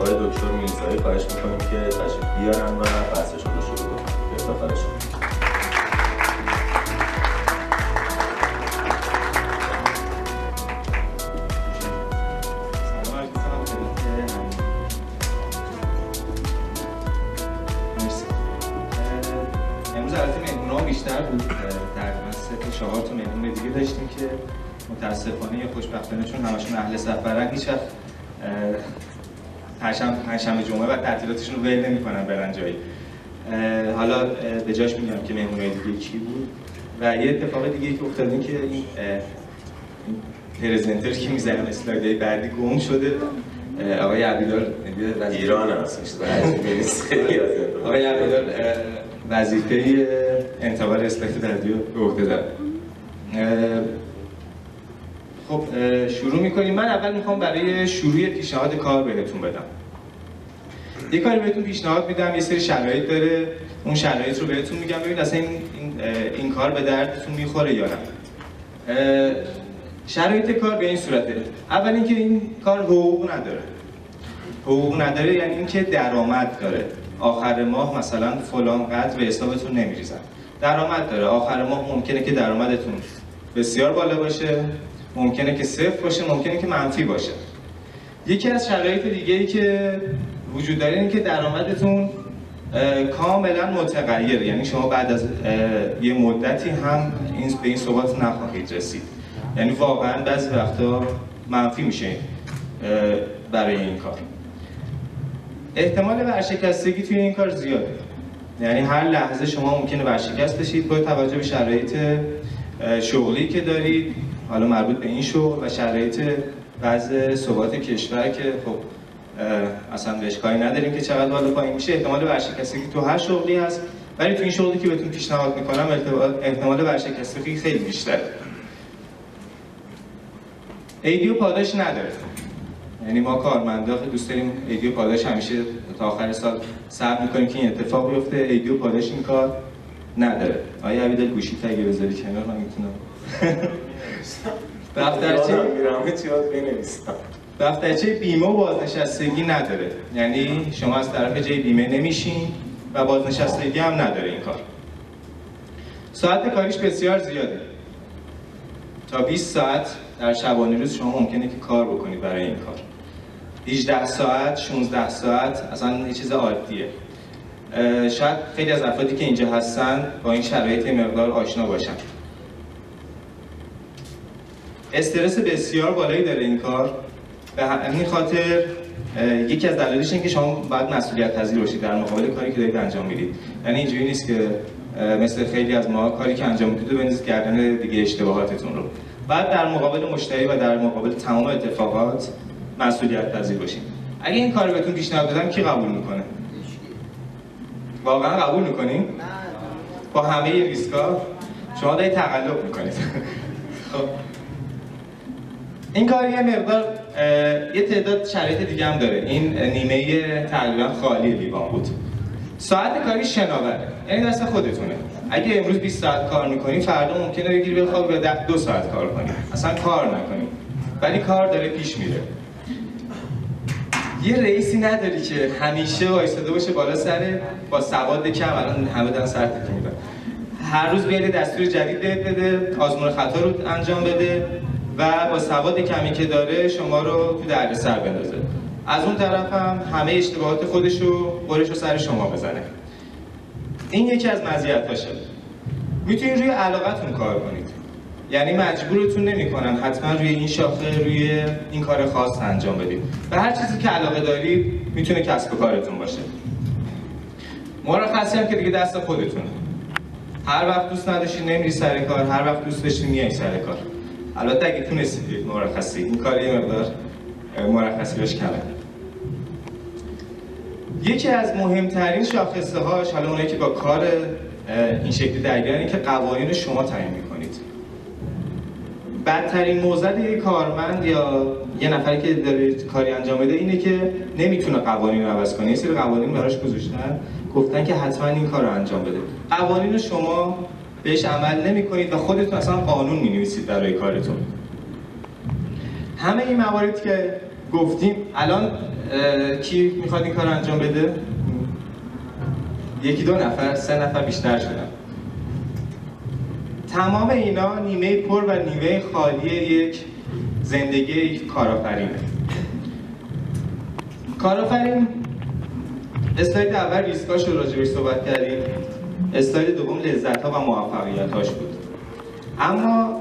آقای دکتر میلیسای خواهش می‌کنیم که تشریف بیارن و بحثشون رو شروع کنیم. افتخارش. امروز البته مهمون‌ها بیشتر بود، تقریبا 3 تا 4 تا مهمون دیگه داشتیم که متاسفانه یا خوشبختانه چون همشون اهل سفرن هیچ وقت پنجشنبه جمعه و تعطیلاتشون رو ول نمی‌کنن برن جایی. حالا به جاش میگم که مهمونای دیگه کی بود و یه اتفاق دیگه که افتاد این که این پرزنتر که می‌ذارن اسلایدهای بعدی گم شده. آقای عبیدال ایران هستش. آقای عبیدال وظیفه انتقال اسلاید رادیو به عهده دارن. خب شروع میکنیم. من اول میخوام برای شروع پیشنهاد کار بهتون بدم. یه کاری بهتون پیشنهاد میدم، یه سری شرایط داره، اون شرایط رو بهتون میگم ببین اصلا این کار به دردتون میخوره یا نه. شرایط کار به این صورته. اول اینکه این کار حقوق نداره، یعنی اینکه درآمد داره. آخر ماه مثلا فلان قدر به حسابتون نمیریزن. درآمد داره. آخر ماه ممکنه که درآمدتون بسیار بالا باشه، ممکنه که صفر باشه، ممکنه که منفی باشه. یکی از شرایط دیگه‌ای که وجود داره اینه که درآمدتون کاملا متغیره، یعنی شما بعد از یه مدتی هم به این ثبات نخواهید رسید. یعنی واقعا بعضی وقتا منفی میشه برای این کار. احتمال ورشکستگی توی این کار زیاده. یعنی هر لحظه شما ممکنه ورشکست بشید با توجه به شرایط شغلی که دارید، حالا مربوط به این شغل و شرایط وضع ثبات کشور که خب اصلا بهش کاری نداریم که چقدر بالا پایین میشه. احتمال ورشکستگی تو هر شغلی هست، ولی تو این شغلی که بهتون پیشنهاد میکنم احتمال ورشکستگی خیلی بیشتره. ایدیو پاداش نداره. یعنی ما کارمندا دوست داریم ایدیو پاداش همیشه تا آخر سال صبر میکنیم که این اتفاق بیفته. ایدیو پاداش این کار نداره. آیا عبیدال گوشی تگه بذاری کنار من میتونم دفترچه بیمه و بازنشستگی نداره. یعنی شما از طرف جای بیمه نمیشین و بازنشستگی هم نداره این کار. ساعت کاریش بسیار زیاده. تا 20 ساعت در شبانه روز شما ممکنه که کار بکنید برای این کار. 18 ساعت، 16 ساعت اصلا یه چیز عادیه. شاید خیلی از افرادی که اینجا هستن با این شرایط مقدار آشنا باشن. استرس بسیار بالایی داره این کار. به همین خاطر یکی از دلایلش اینه که شما باید مسئولیت پذیر باشید در مقابل کاری که دارید انجام میدید. یعنی اینجوری نیست که مثل خیلی از ما کاری که انجام میدید بندازید گردن دیگه اشتباهاتتون رو. باید در مقابل مشتری و در مقابل تمام اتفاقات مسئولیت پذیر باشید. اگه این کار بهتون پیشنهاد بدم کی قبول میکنه؟ واقعا قبول میکنید؟ با همه ریسکا شما دارید تقلب میکنید. خب این کار یه مقدار یه تعداد شرایط دیگه هم داره. این نیمه تقریبا خالی لیوان بود. ساعت کاری شناوره، یعنی دست خودتونه. اگه امروز 20 ساعت کار میکنی فردا ممکنه بگیری بخواب یا 2 ساعت کار کنی، اصلا کار نکنی، ولی کار داره پیش میره. یه رئیسی نداری که همیشه وایساده باشه بالا سرت با سواد کم. الان همه دارن سر تکون میدن. هر روز بیاد دستور جدید بده، آزمون خطا رو انجام بده و با سواد کمی که داره شما رو تو دردسر بندازه. از اون طرف هم همه اشتباهات خودش رو سر شما بزنه. این یکی از مزیت‌هاشه. میتونید روی علاقتون کار کنید. یعنی مجبورتون نمی‌کنن حتما روی این شاخه روی این کار خاص انجام بدید. به هر چیزی که علاقه دارید میتونه کسب و کارتون باشه. مرخصی هم که دیگه دست خودتونه. هر وقت دوست نداشتین نمیری سر کار، هر وقت دوست داشتین میای سر کار. البته اگه تونستید یک مرخصی، این کار یه مقدار مرخصی بهش کمه. یکی از مهمترین شاخصه هاش، حالا اونایی که با کار این شکلی درگیرن، که قوانین شما تعیین میکنید. بدترین موزل یه کارمند یا یه نفری که داره کاری انجام میده اینه که نمیتونه قوانین رو عوض کنه. یه سری قوانین براش گذاشتن، گفتن که حتما این کار رو انجام بده. قوانین شما بهش عمل نمی‌کنید و خودتون اصلا قانون می‌نویسید برای کارتون. همه این موارد که گفتیم الان کی میخواد این کار انجام بده؟ یکی دو نفر، سه نفر بیشتر شدن. تمام اینا نیمه پر و نیمه خالی یک زندگی یک کارآفرینه. کارآفرین استاید اول ریسکاش رو راجع بهش صحبت کردیم، استاید دوم لذت‌ها و موفقیت‌هاش بود. اما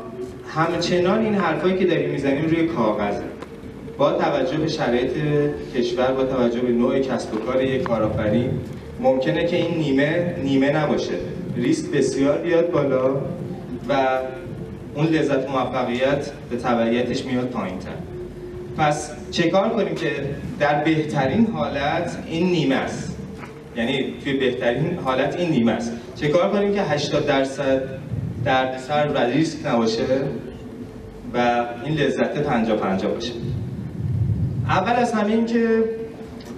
همچنان این حرفایی که داریم میزنیم روی کاغذه. با توجه به شرایط کشور، با توجه به نوع کسب و کار یک کارآفرین، ممکنه که این نیمه نباشه. ریسک بسیار بیاد بالا و اون لذت موفقیت به تبعیتش میاد پایین‌تر. پس چه کار کنیم که در بهترین حالت این نیمه است، یعنی توی بهترین حالت این نیمه است، چه کار کنیم که 80% دردسر و ریسک نباشه و این لذت 50-50 باشه. اول از همه این که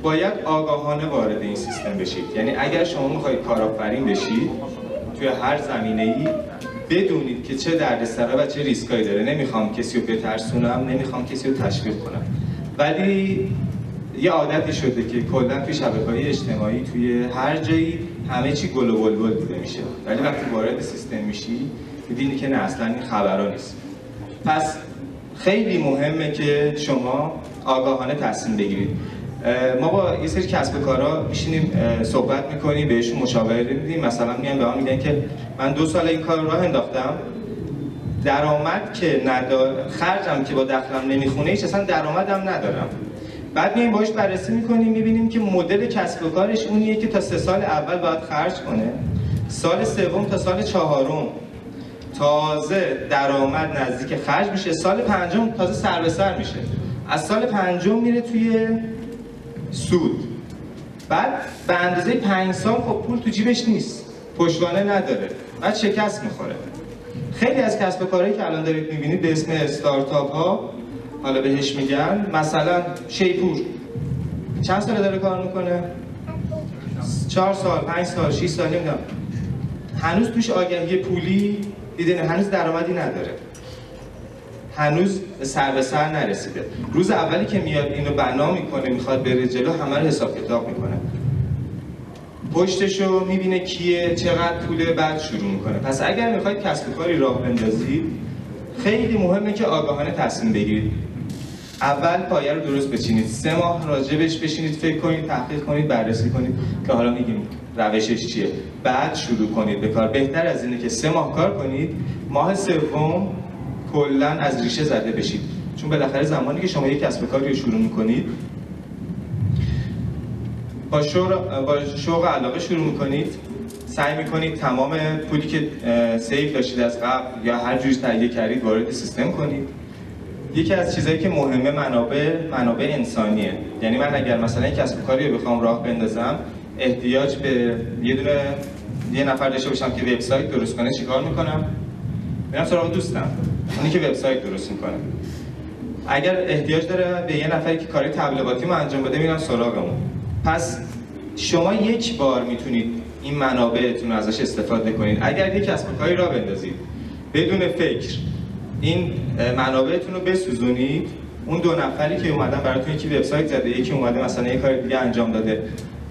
باید آگاهانه وارد این سیستم بشید، یعنی اگر شما میخواید کارآفرین بشید توی هر زمینه‌ای بدونید که چه دردسره و چه ریسکایی داره. نمیخوام کسی رو بترسونم، نمیخوام کسی رو تشویق کنم، ولی یه عادتی شده که کلا توی شبکه‌های اجتماعی توی هر جایی همه چی گل و بلبل دیده میشه، ولی وقتی وارد سیستم میشی می‌بینی که نه، اصلا این خبرا نیست. پس خیلی مهمه که شما آگاهانه تصمیم بگیرید. ما با یه سری کسب و کارا میشینیم صحبت میکنیم، بهشون مشاوره میدیم، مثلا میان به من میگن که من 2 سال این کار رو راه انداختم، درآمد که ندارم، خرجم که با دخلم نمیخونه، هیچ اصلا درآمدم ندارم. بعد میایم باهاش بررسی میکنیم، میبینیم که مدل کسب و کارش اونیه که تا 3 سال اول باید خرج کنه، سال سوم تا سال چهارم تازه درآمد نزدیک خرج میشه، سال پنجم تازه سر به سر میشه، از سال پنجم میره توی سود. بعد به اندازه 5 سال خب پول تو جیبش نیست، پشتوانه نداره، بعد شکست میخوره. خیلی از کسب و کارهایی که الان دارید میبینید به اسم استارتاپ ها حالا بهش میگن، مثلا شیپور چند سال داره کار میکنه؟ 4 سال، 5 سال، 6 سال، نمیدونم، هنوز توش آگهی پولی دیده، هنوز درآمدی نداره، هنوز سر به سر نرسیده. روز اولی که میاد اینو بنا میکنه میخواد بره جلو، همه رو حساب کتاب میکنه، پشتشو میبینه کیه، چقدر پوله، بعد شروع میکنه. پس اگر میخواید کسب و کاری راه بندازید خیلی مهمه که آگاهانه تصمیم بگیرید. اول پایه رو درست بچینید، 3 ماه راجبش بشینید، فکر کنید، تحقیق کنید، بررسی کنید که حالا میگیم روشش چیه، بعد شروع کنید به کار. بهتر از اینه که 3 ماه کار کنید، ماه سوم کلا از ریشه زده بشید، چون بالاخره زمانی که شما یک کسب و کاری رو شروع میکنید با شوق علاقه شروع میکنید، سعی میکنید تمام پولی که سیو داشتید از قبل یا هر جوری تهیه کردید وارد سیستم کنید. یکی از چیزایی که مهمه منابع انسانیه، یعنی من اگر مثلا یک کسب و کاری رو بخوام راه بندازم احتیاج به یه نفر داشته باشم که وبسایت درست کنه، چیکار میکنم؟ میرم سراغ دوستم، اونی که وبسایت درست میکنه. اگر احتیاج داره به یه نفری که کار تبلیغاتی ما انجام بده، میرم سراغمون. پس شما یک بار میتونید این منابعتون ازش استفاده کنید. اگر یک کسب و کاری را بندازید بدون فکر این منابعتون رو بسوزونید، اون 2 نفری که اومدن براتون، یکی وبسایت زده، یکی اومده مثلا یه کار دیگه انجام داده،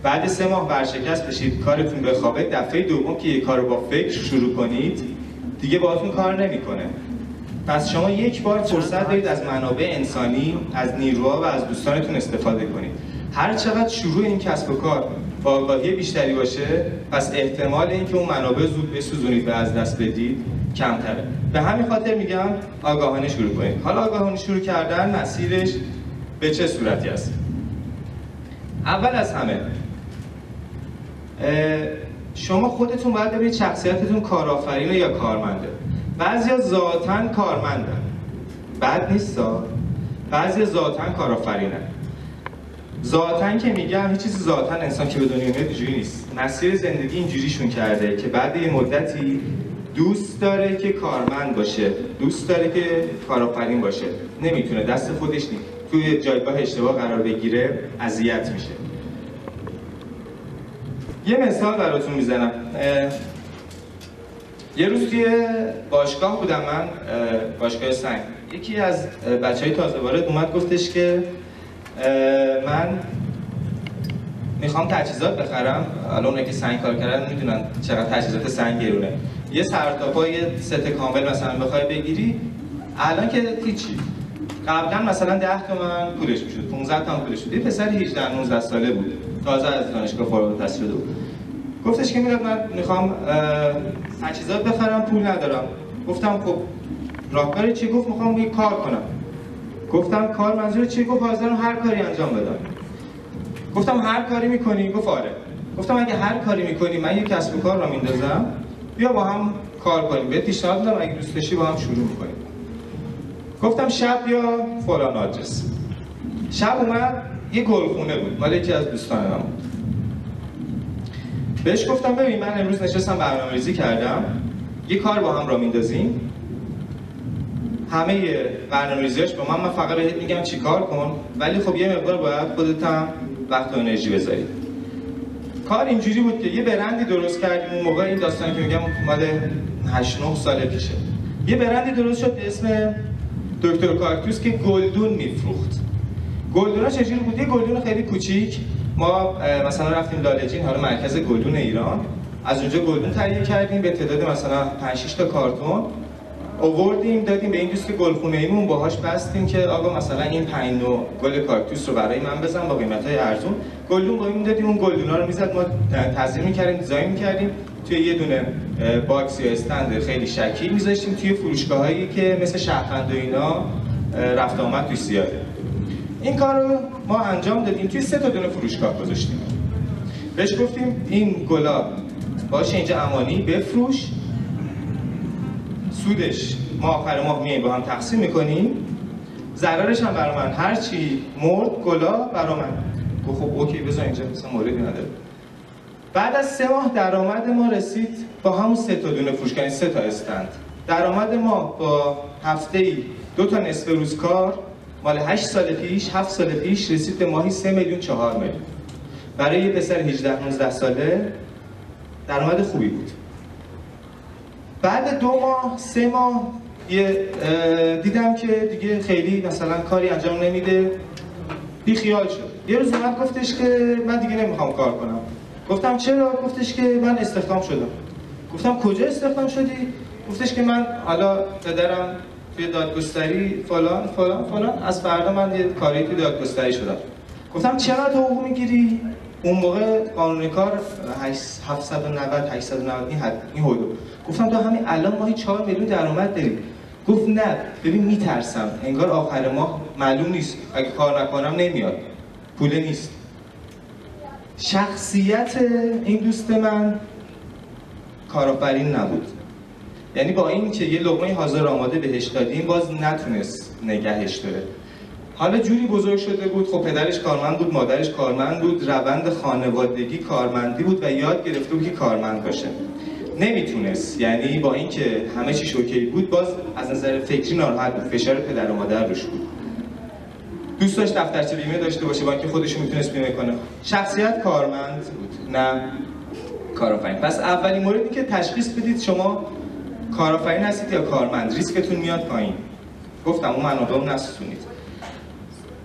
بعد 3 ماه ورشکست بشید، کارتون بخوابه، دفعه دوم که یه کارو با فکر شروع کنید دیگه باهاتون کار نمیکنه. پس شما یک بار فرصت دارید از منابع انسانی، از نیروها و از دوستانتون استفاده کنید. هر چقدر شروع این کسب و کار با آگاهی بیشتری باشه، پس احتمال اینکه اون منابع زود بسوزونید و از دست بدید کمتره. به همین خاطر میگم آگاهانه شروع کنید. حالا آگاهانه شروع کردن مسیرش به چه صورتی است؟ اول از همه شما خودتون باید ببینید شخصیتتون کارآفرینه یا کارمنده. بعضیا ذاتاً کارمندن، بد نیستا، بعضیا ذاتاً کارآفرینن. ذاتاً که میگم هیچ چیزی ذاتاً انسان که به دنیا میاد اینجوری نیست، مسیر زندگی اینجوریشون کرده که بعد یه مدتی دوست داره که کارمند باشه، دوست داره که کارآفرین باشه، نمیتونه، دست خودش نیست، توی جایگاه اشتباه قرار بگیره، اذیت میشه. یه مثال براتون میزنم. یه روز توی باشگاه بودم من، باشگاه سنگ، یکی از بچهای تازه وارد اومد گفتش که من میخوام تجهیزات بخرم. الان اونایی که سنگ کار کردن میدونن چقدر تجهیزات سنگ گرونه. یه سرتاپا یه ست کامل مثلا بخوای بگیری الان که هیچی. قبلا مثلا 10 تومن پولش میشد، 15 تومن پولش میشد. یه پسر 18 19 ساله بود، تازه از دانشگاه فارغ التحصیل بود. گفتش که میرم من میخوام تجهیزات بخرم، پول ندارم. گفتم خب راهکار چی؟ گفت میخوام یه کار کنم. گفتم کار منظور چی؟ گفت حاضرم هر کاری انجام بدم. گفتم هر کاری میکنی؟ گفت آره. گفتم اگه هر کاری میکنی من یک کسب و کار را میندازم، بیا با هم کار کنیم. بهت پیشنهاد میدم اگه دوست داشتی با هم شروع میکنیم. گفتم شب یا فلان آدرس. شب اومد، یه گلخونه بود مال یکی از دوستان من بود. بهش گفتم ببین من امروز نشستم برنامه‌ریزی کردم، یه کار با هم را میندازیم، همه برنامه‌ریزیاش با من فقط بهت میگم چیکار کن، ولی خب یه مقدار باید خودت هم وقت و انرژی بذارید. کار اینجوری بود که یه برندی درست کردیم اون موقع، این داستانی که میگم مال 8-9 سال پیشه. یه برندی درست شد به اسم دکتر کاکتوس که گلدون میفروخت. گلدون‌ها چجوری بود؟ یه گلدون خیلی کوچیک، ما مثلا رفتیم لاله‌جین، حالا مرکز گلدون ایران، از اونجا گلدون تهیه کردیم به تعداد مثلا 5-6 تا کارتون آوردیم دادیم به این دوست گلخونه‌ایمون، باهاش بستیم که آقا مثلا این 5 نوع گل کاکتوس رو برای من بزن با قیمت‌های ارزون. گلدون با این دادیم، اون گلدونا رو میزد، ما تزیین می‌کردیم، دیزاین می‌کردیم، توی یه دونه باکس یا استند خیلی شکیل می‌ذاشتیم توی فروشگاهایی که مثل شهروند و اینا رفت آمد توی زیاده. این کار رو ما انجام دادیم، توی 3 تا دونه فروشگاه گذاشتیم. بهش گفتیم این گلاب باشه اینجا امانی بفروش، سودش ما آخر ماه میایم با هم تقسیم میکنیم، ضررش هم برای من، هر چی مرد گلا برای من. گفت خب اوکی بذار اینجا مثلا موردی نداره. بعد از 3 ماه درآمد ما رسید با همون 3 تا دونه فروشگاه، 3 تا استند. درآمد ما با هفته‌ای 2 تا نصف روز کار مال 7 سال پیش رسید به ماهی 3,4 میلیون. برای یه پسر 18-19 ساله درآمد خوبی بود. بعد 2 ماه 3 ماه دیدم که دیگه خیلی مثلا کاری انجام نمیده، بی خیال شد. یه روز اومد گفتش که من دیگه نمیخوام کار کنم. گفتم چرا؟ گفتش که من استخدام شدم. گفتم کجا استخدام شدی؟ گفتش که من حالا پدرم توی دادگستری فلان فلان فلان، از فردا من یه کاری توی دادگستری شدم. گفتم چقدر حقوق میگیری؟ اون موقع قانون کار 790 این حدود. گفتم تو همین الان ماهی 4 میلیون درآمد داری. گفت نه ببین میترسم، انگار آخر ماه معلوم نیست، اگه کار نکنم نمیاد، پول نیست. شخصیت این دوست من کارآفرین نبود، یعنی با این که یه لقمه حاضر آماده بهش دادیم باز نتونست نگهش داره. حالا جوری بزرگ شده بود، خب پدرش کارمند بود، مادرش کارمند بود، روند خانوادگی کارمندی بود و یاد گرفته بود که کارمند باشه. نمیتونست، یعنی با اینکه همه چیش اوکی بود باز از نظر فکری ناراحت بود، فشار پدر و مادر روش بود. دوست داشت دفترچه بیمه داشته باشه، با اینکه خودش میتونست بیمه کنه. شخصیت کارمند بود، نه کارآفرین. پس اولین موردی که تشخیص بدید شما کارآفرین هستید یا کارمند، ریسکتون میاد پایین. گفتم اون منابعو نسوزونید.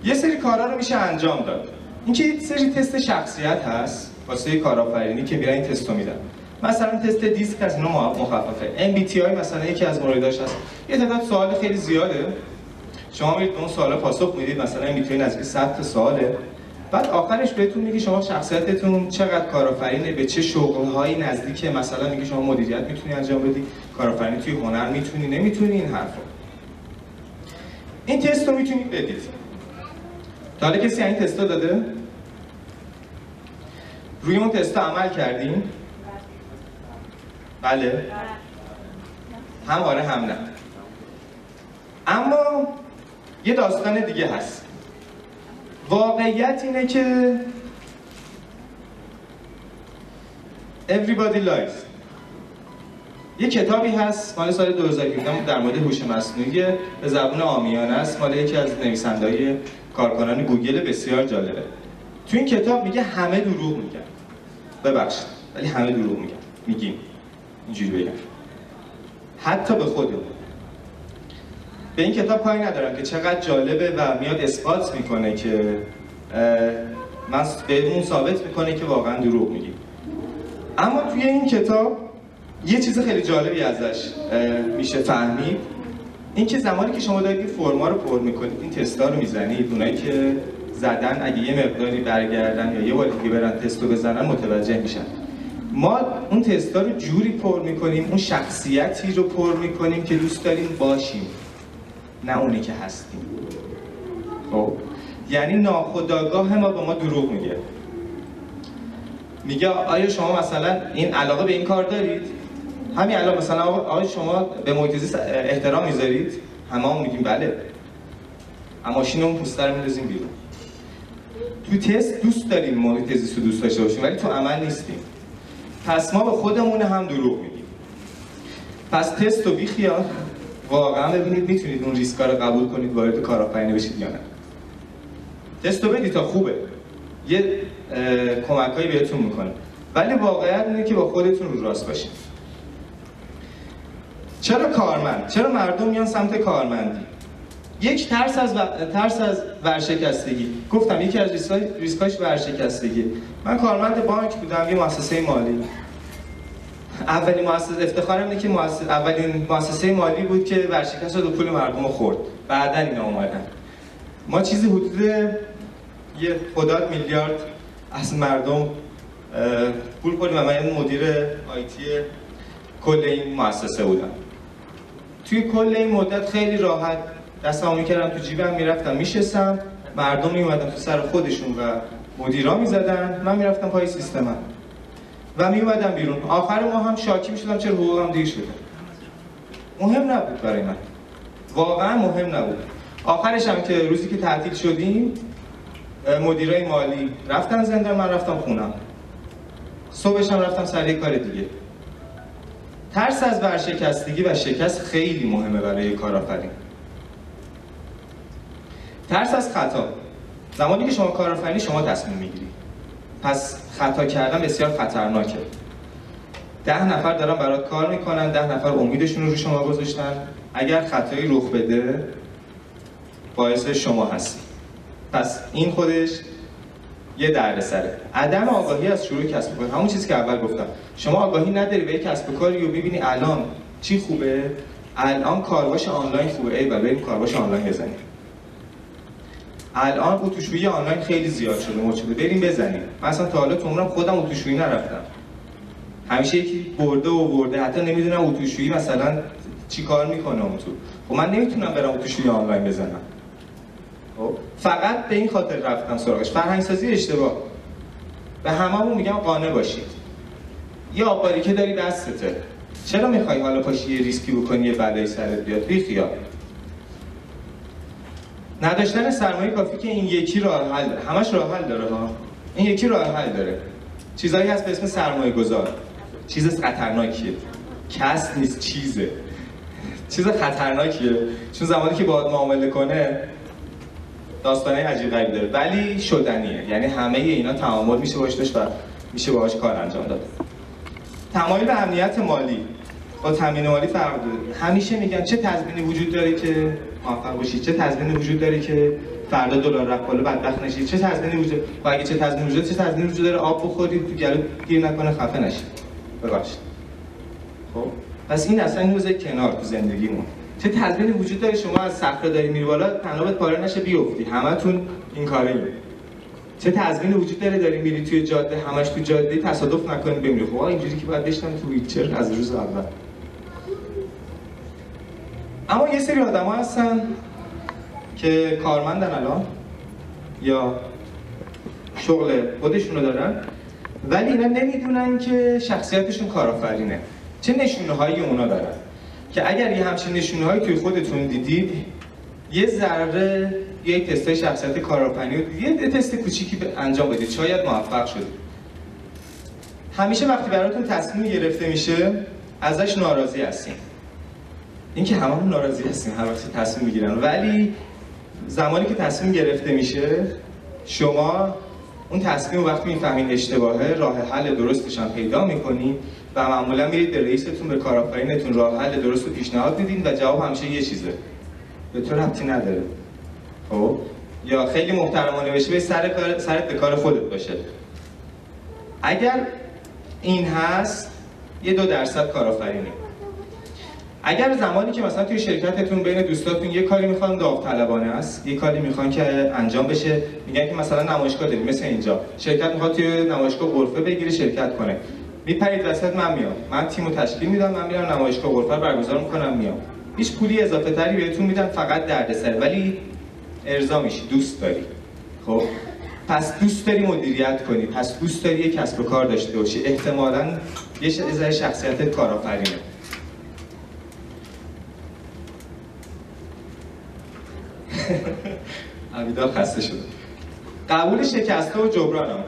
یه سری کارا رو میشه انجام داد. اینکه یه سری تست شخصیت هست واسه کارآفرینی که میرن این تستو میدن. مثلا تست دیسک از اینا مخففه. MBTI مثلا یکی از مورداش هست. یه تعداد سوال خیلی زیاده. شما میرید اون سوالا پاسخ میدید، مثلا میتونید از 100 تا سواله. بعد آخرش بهتون میگه شما شخصیتتون چقدر کارآفرینه، به چه شغل‌هایی نزدیکه. مثلا میگه شما مدیریت میتونی انجام بدی، کارآفرینی توی هنر میتونی، نمیتونی این حرفا. این تستو میتونید بدید. تا حالا کسی این تستا داده؟ روی اون تستا عمل کردیم؟ بله؟ هم آره هم نه. اما یه داستان دیگه هست. واقعیت اینه که Everybody Lies. یه کتابی هست مال سال 2017 در مورد هوش مصنوعی، به زبان عامیانه است، مال یکی از نویسنده‌های کارکنان گوگل، بسیار جالبه. تو این کتاب میگه همه دروغ میگن. ببخشید ولی همه دروغ میگن. میگیم اینجوری بگم. حتی به خودمون. به این کتاب کاری ندارم که چقدر جالبه و میاد اثبات میکنه که من بهمون ثابت میکنه که واقعا دروغ میگیم. اما توی این کتاب یه چیز خیلی جالبی ازش میشه فهمید، این که زمانی که شما دارید این فرما رو پر میکنید، این تستا رو میزنید، اونایی که زدن اگه یه مقداری برگردن یا یه بار دیگه برن تست رو بزنن متوجه میشن. ما اون تستا رو جوری پر میکنیم، اون شخصیتی رو پر میکنیم که دوست داریم باشیم، نه اونی که هستیم. خب یعنی ناخودآگاه ما به ما دروغ میگه. میگه آیا شما مثلا این علاقه به این کار دارید؟ همین الان مثلا آیا شما به محیط احترام میذارید؟ همه میگیم بله. اما ماشین اون پوستر می‌ریزیم بیرون. تو تست دوست داریم محیط زیست رو دوست داشته باشیم ولی تو عمل نیستیم. پس ما به خودمون هم دروغ میگیم. پس تست رو بیخیال واقعا ببینید میتونید اون ریسکا رو قبول کنید، وارد کارآفرینی بشید یا نه. تست رو بدید تا خوبه. یه کمکایی بهتون میکنه. ولی واقعیت اینه که با خودتون رو راست باشید. چرا کارمند؟ چرا مردم میان سمت کارمندی؟ یک ترس از ورشکستگی. گفتم یکی از ریسکاش ورشکستگی. من کارمند بانک بودم، یه مؤسسه مالی. اولین مؤسسه افتخارم اینه که اولین مؤسسه مالی بود که ورشکست شد و پول مردم رو خورد. بعداً اینا اومدن. ما چیزی حدود یه خداد میلیارد از مردم پول خوردیم و من مدیر آیتی کل این مؤسسه بودم. توی کل این مدت خیلی راحت دستم میکردم تو جیبم میرفتم میشستم، مردم میومدن تو سر خودشون و مدیرا میزدن، من میرفتم پای سیستمم و میومدم بیرون. آخر ماه هم شاکی میشدم چرا حقوقم دیر شده. مهم نبود برای من، واقعا مهم نبود. آخرش هم که روزی که تعطیل شدیم مدیرای مالی رفتن زندان، من رفتم خونم. صبحش هم رفتم سر یک کار دیگه. ترس از ورشکستگی و شکست خیلی مهمه برای کارآفرین. ترس از خطا. زمانی که شما کارآفرینی شما تصمیم میگیری. پس خطا کردن بسیار خطرناکه. 10 نفر دارن برات کار میکنن، 10 نفر امیدشون رو شما گذاشتن. اگر خطایی رخ بده باعث شما هستی. پس این خودش یه دردسره. عدم آگاهی از شروع کسب و کار، همون چیزی که اول گفتم. شما آگاهی نداری به یک کسب و کاری و ببینی الان چی خوبه؟ الان کارواش آنلاین خوبه، ای بابا بریم کارواش آنلاین بزنیم. الان اتوشویی آنلاین خیلی زیاد شده، مچده بریم بزنیم. من اصلا تا حالا تو عمرم خودم اتوشویی نرفتم. همیشه یکی برده، حتی نمیدونم اتوشویی مثلا چی کار میکنه اون تو. خب من نمیتونم برم اتوشویی آنلاین بزنم. فقط به این خاطر رفتم سراغش. فرهنگسازی اشتباه. به هممون میگم قانع باشید. یه آب‌باری که داری دستته. چرا میخوای حالا پاشی یه ریسکی بکنی یه بلایی سرت بیاد؟ بیخیال. نداشتن سرمایه کافی که این یکی راه حل داره. همش راه حل داره ها. این یکی راه حل داره. چیزایی هست به اسم سرمایه گذار. چیز خطرناکیه. کس نیست، چیزه. چیز خطرناکیه. چون زمانی که باهات معامله کنه داستانه عجیب غریب داره، ولی شدنیه. یعنی همه اینا تعامل میشه باهاش داشت و میشه باهاش کار انجام داد. تمایل به امنیت مالی با تامین مالی فرق داره. همیشه میگن چه تضمینی وجود داره که موفق بشی، چه تضمینی وجود داره که فردا دلار رفت بالا بدبخت نشی، چه تضمینی وجود و اگه چه تضمینی وجود داره آب بخورید تو گلو گیر نکنه خفه نشی. ببخشید. خب پس این اصلا اینو بذارید کنار تو زندگیمون. چه تضمینی وجود داره شما از صخره داری میری بالا تنابت پاره نشه بیفتی. همتون این کارین. چه تضمینی وجود داره داری میری توی جاده همش تو جاده تصادف نکنی بمیری. خب اینجوری که باید داشتم تو ویلچر از روز اول. اما یه سری آدما هستن که کارمندن الان یا شغل خودشونو دارن ولی اینا نمیدونن که شخصیتشون کارآفرینه. چه نشونه‌هایی اونا دارن؟ که اگر یه همچین نشونه‌هایی توی خودتون دیدید، یه ذره یک تستای شخصیت کارآفرینی رو دیدید، یه تست کوچیکی انجام بدید، شاید موفق شدید. همیشه وقتی براتون تصمیم گرفته میشه، ازش ناراضی هستین. اینکه هممون ناراضی هستیم هر وقت تصمیم میگیرن، ولی زمانی که تصمیم گرفته میشه، شما اون تصمیم وقتی میفهمین اشتباهه، راه حل درستش هم پیدا می‌کنید. و معمولا میرید به رئیستون به کارآفرینتون راه حل درست رو پیشنهاد میدین و جواب همیشه یه چیزه. به تو ربطی نداره. خب یا خیلی محترمانه بشه به سرت به کار خودت باشه. اگر این هست یه 2% کارآفرینی. اگر زمانی که مثلا توی شرکتتون بین دوستاتون یه کاری میخوان داوطلبانه است، یه کاری میخوان که انجام بشه، میگن که مثلا نمایشگاه داریم، مثل اینجا شرکت میخواد توی نمایشگاه غرفه بگیره شرکت کنه، میپرید وسط، من میام، من تیمو تشکیل میدم، من میرم نمایشگاه غرفه برگزار میکنم، میام، هیچ پولی اضافه تری بهتون میدم، فقط دردسر، ولی ارضا میشی، دوست داری. خب پس دوست داری مدیریت کنی، پس دوست داری یک کسب و کار داشته باشی، احتمالاً یه ذره شخصیتت کارآفرینه. عبیدال خسته شد. قبول شکست و جبران هم.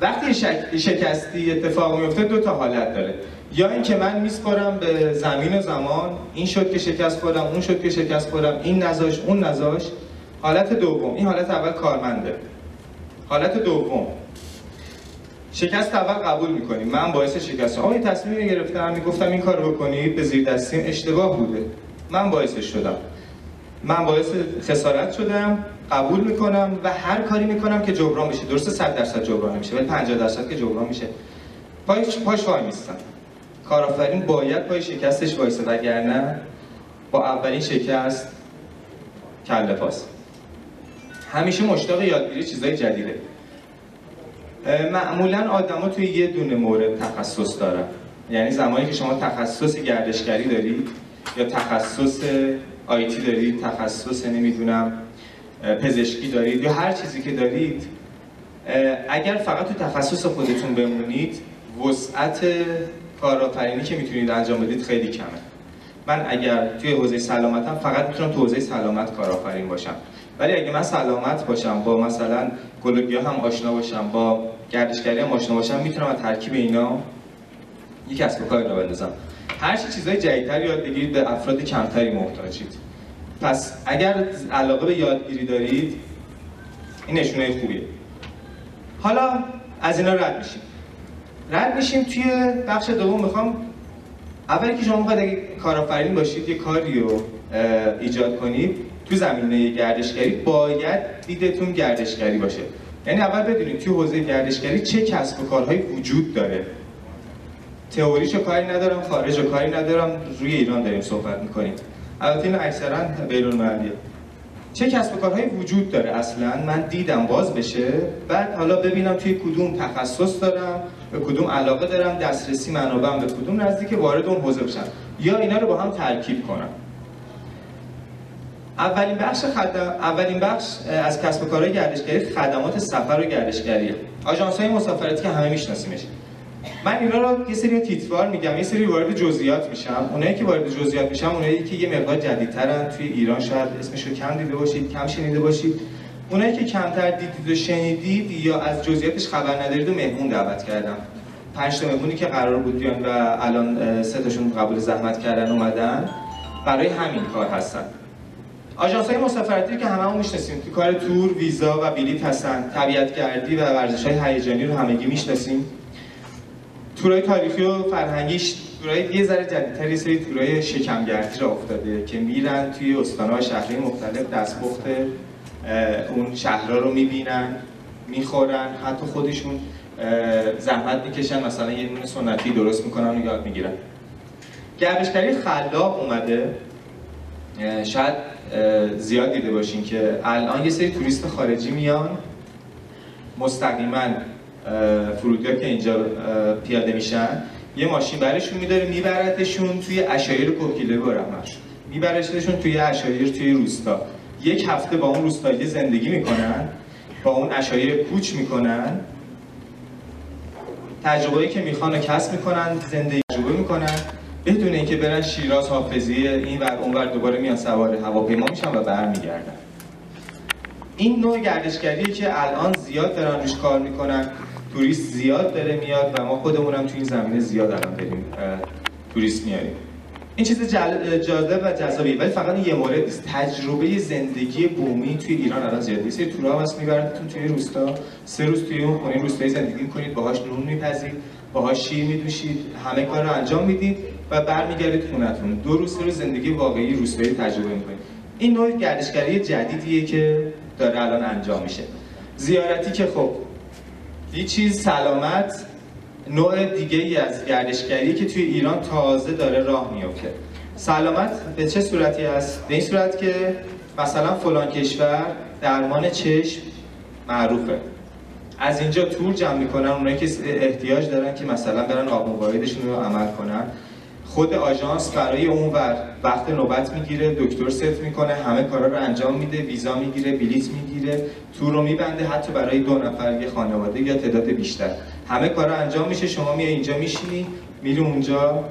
وقتی شکستی اتفاق میفته دو تا حالت داره، یا اینکه من میسپارم به زمین و زمان، این شد که شکست خوردم، اون شد که شکست خوردم، این نذاش، اون نذاش. حالت دوم، این حالت اول کارمنده. حالت دوم، شکست اول قبول میکنیم، من باعث شکست شدم، یه تصمیمی گرفتم، میگفتم این کارو بکنید، به زیر دستیم، اشتباه بوده، من باعثش شدم، من باعث خسارت شدم، قبول میکنم و هر کاری میکنم که جبران بشه. درسته 100% جبران نمیشه، ولی 50% که جبران میشه. پاش وای میستم. کارآفرین باید پای شکستش وایسه، وگرنه با اولین شکست کله پاس. همیشه مشتاق یادگیری چیزای جدیده. معمولا آدما توی یه دونه مورد تخصص دارن. یعنی زمانی که شما تخصص گردشگری دارید، یا تخصص آیتی دارید، تخصص نمیدونم پزشکی دارید، یا هر چیزی که دارید، اگر فقط تو تخصص خودتون بمونید، وسعت کارآفرینی که میتونید انجام بدید خیلی کمه. من اگر توی حوزه سلامتم، فقط میتونم تو حوزه سلامت کارآفرین باشم، ولی اگه من سلامت باشم، با مثلا گلوگیا هم آشنا باشم، با گردشگری هم آشنا باشم، میتونم از ترکیب اینا یک کسب و کار رو بندازم. هر چی چیزای جدیدتر یاد بگیرید، به افراد کمتری محتاجید. پس اگر علاقه به یادگیری دارید، این نشونه خوبیه. حالا از اینا رد میشیم توی بخش دوم. میخوام اولی که شما میخواید کارآفرین باشید، یه کاری رو ایجاد کنید تو زمینه گردشگری، باید دیدتون گردشگری باشه. یعنی اول بدونید توی حوزه گردشگری چه کسب و کارهایی وجود داره. تئوریشو کاری ندارم، خارجو کاری ندارم، روی ایران داریم صحبت میکنیم. البته این اکثرا بیرون‌محلیه. چه کسب و کارهایی وجود داره اصلا؟ من دیدم باز بشه، بعد حالا ببینم توی کدوم تخصص دارم، به کدوم علاقه دارم، دسترسی منابعم به کدوم نزدیکه، وارد اون حوزه بشم، یا اینا رو با هم ترکیب کنم. اولین بخش از کسب و کارهای گردشگری، خدمات سفر و گردشگریه. آژانس‌های مسافرتی که همه می‌شناسیمش. من اینا رو یه سری تیتوار میگم، یه سری وارد جزئیات میشم. اونایی که وارد جزئیات میشم، اونایی که یه مقدار جدیدترن، توی ایران شاید اسمش رو کم دیده باشید، کم شنیده باشید. اونایی که کمتر دیدید و شنیدید یا از جزئیاتش خبر ندارید و مهمون دعوت کردم. 5 تا مهمونی که قرار بود بیان و الان 3 تاشون قبول زحمت کردن اومدن، برای همین کار هستن. آژانس‌های مسافرتی که هممون میشناسیم، تو کار تور، ویزا و بلیط هستن. طبیعت‌گردی و ورزش‌های هیجانی رو همگی میشناسیم. تورای تاریخی و فرهنگیش، تورای یه ذره جدیدتر، یه سری تورای شکمگردی را افتاده که میرن توی استان‌ها و شهرهای مختلف، دستپخت اون شهرها رو میبینن، میخورن، حتی خودشون زحمت میکشن، مثلا یه نون سنتی درست میکنن و یاد میگیرن. گردشگری خلاق اومده، شاید زیاد دیده باشین که الان یه سری توریست خارجی میان مستقیما فرودگاه که اینجا پیاده میشن، یه ماشین برشون میداره، میبردشون توی عشایر کوهگیله و رحمتشون، میبردشون توی عشایر، توی روستا. 1 هفته با اون روستایی زندگی میکنن، با اون عشایر کوچ میکنن، تجربه‌ای که میخوان رو کسب میکنن، زندگی میکنن، بدون اینکه برن شیراز، حافظیه، این ور اونور، دوباره میان سوار هواپیما میشن و برمیگردن. این نوع گردشگریه که الان زیاد دارن روش کار میکنن، توریست زیاد داره میاد و ما خودمونم تو این زمینه زیاد الان داریم توریست میاریم. این چیز جالب و جذابیه، ولی فقط یه مورد نیست. تجربه زندگی بومی توی ایران الان زیاده. سری تورا واسه میبرنتون توی روستا، 3 روز توی اون خونه روستایی زندگی میکنید، باهاش نون میپزید، باهاش شیر میدوشید، همه کار رو انجام میدید و برمیگردید خونتون. 2 روز 3 روز زندگی واقعی روستایی تجربه میکنید. این نوع گردشگری جدیدیه که داره الان انجام میشه. زیارتی که خب یه چیز سلامت، نوع دیگه ای از گردشگری که توی ایران تازه داره راه میفته. سلامت به چه صورتی است؟ به این صورت که مثلا فلان کشور درمان چشم معروفه، از اینجا تور جمع میکنن اونایی که احتیاج دارن که مثلا برن آب مواردشون رو عمل کنن. خود آژانس برای اونور وقت نوبت میگیره، دکتر ست میکنه، همه کارا رو انجام میده، ویزا میگیره، بلیط میگیره، تور رو میبنده، حتی برای 2 نفر یه خانواده یا تعداد بیشتر همه کارا انجام میشه. شما میای اینجا میشینی، میری اونجا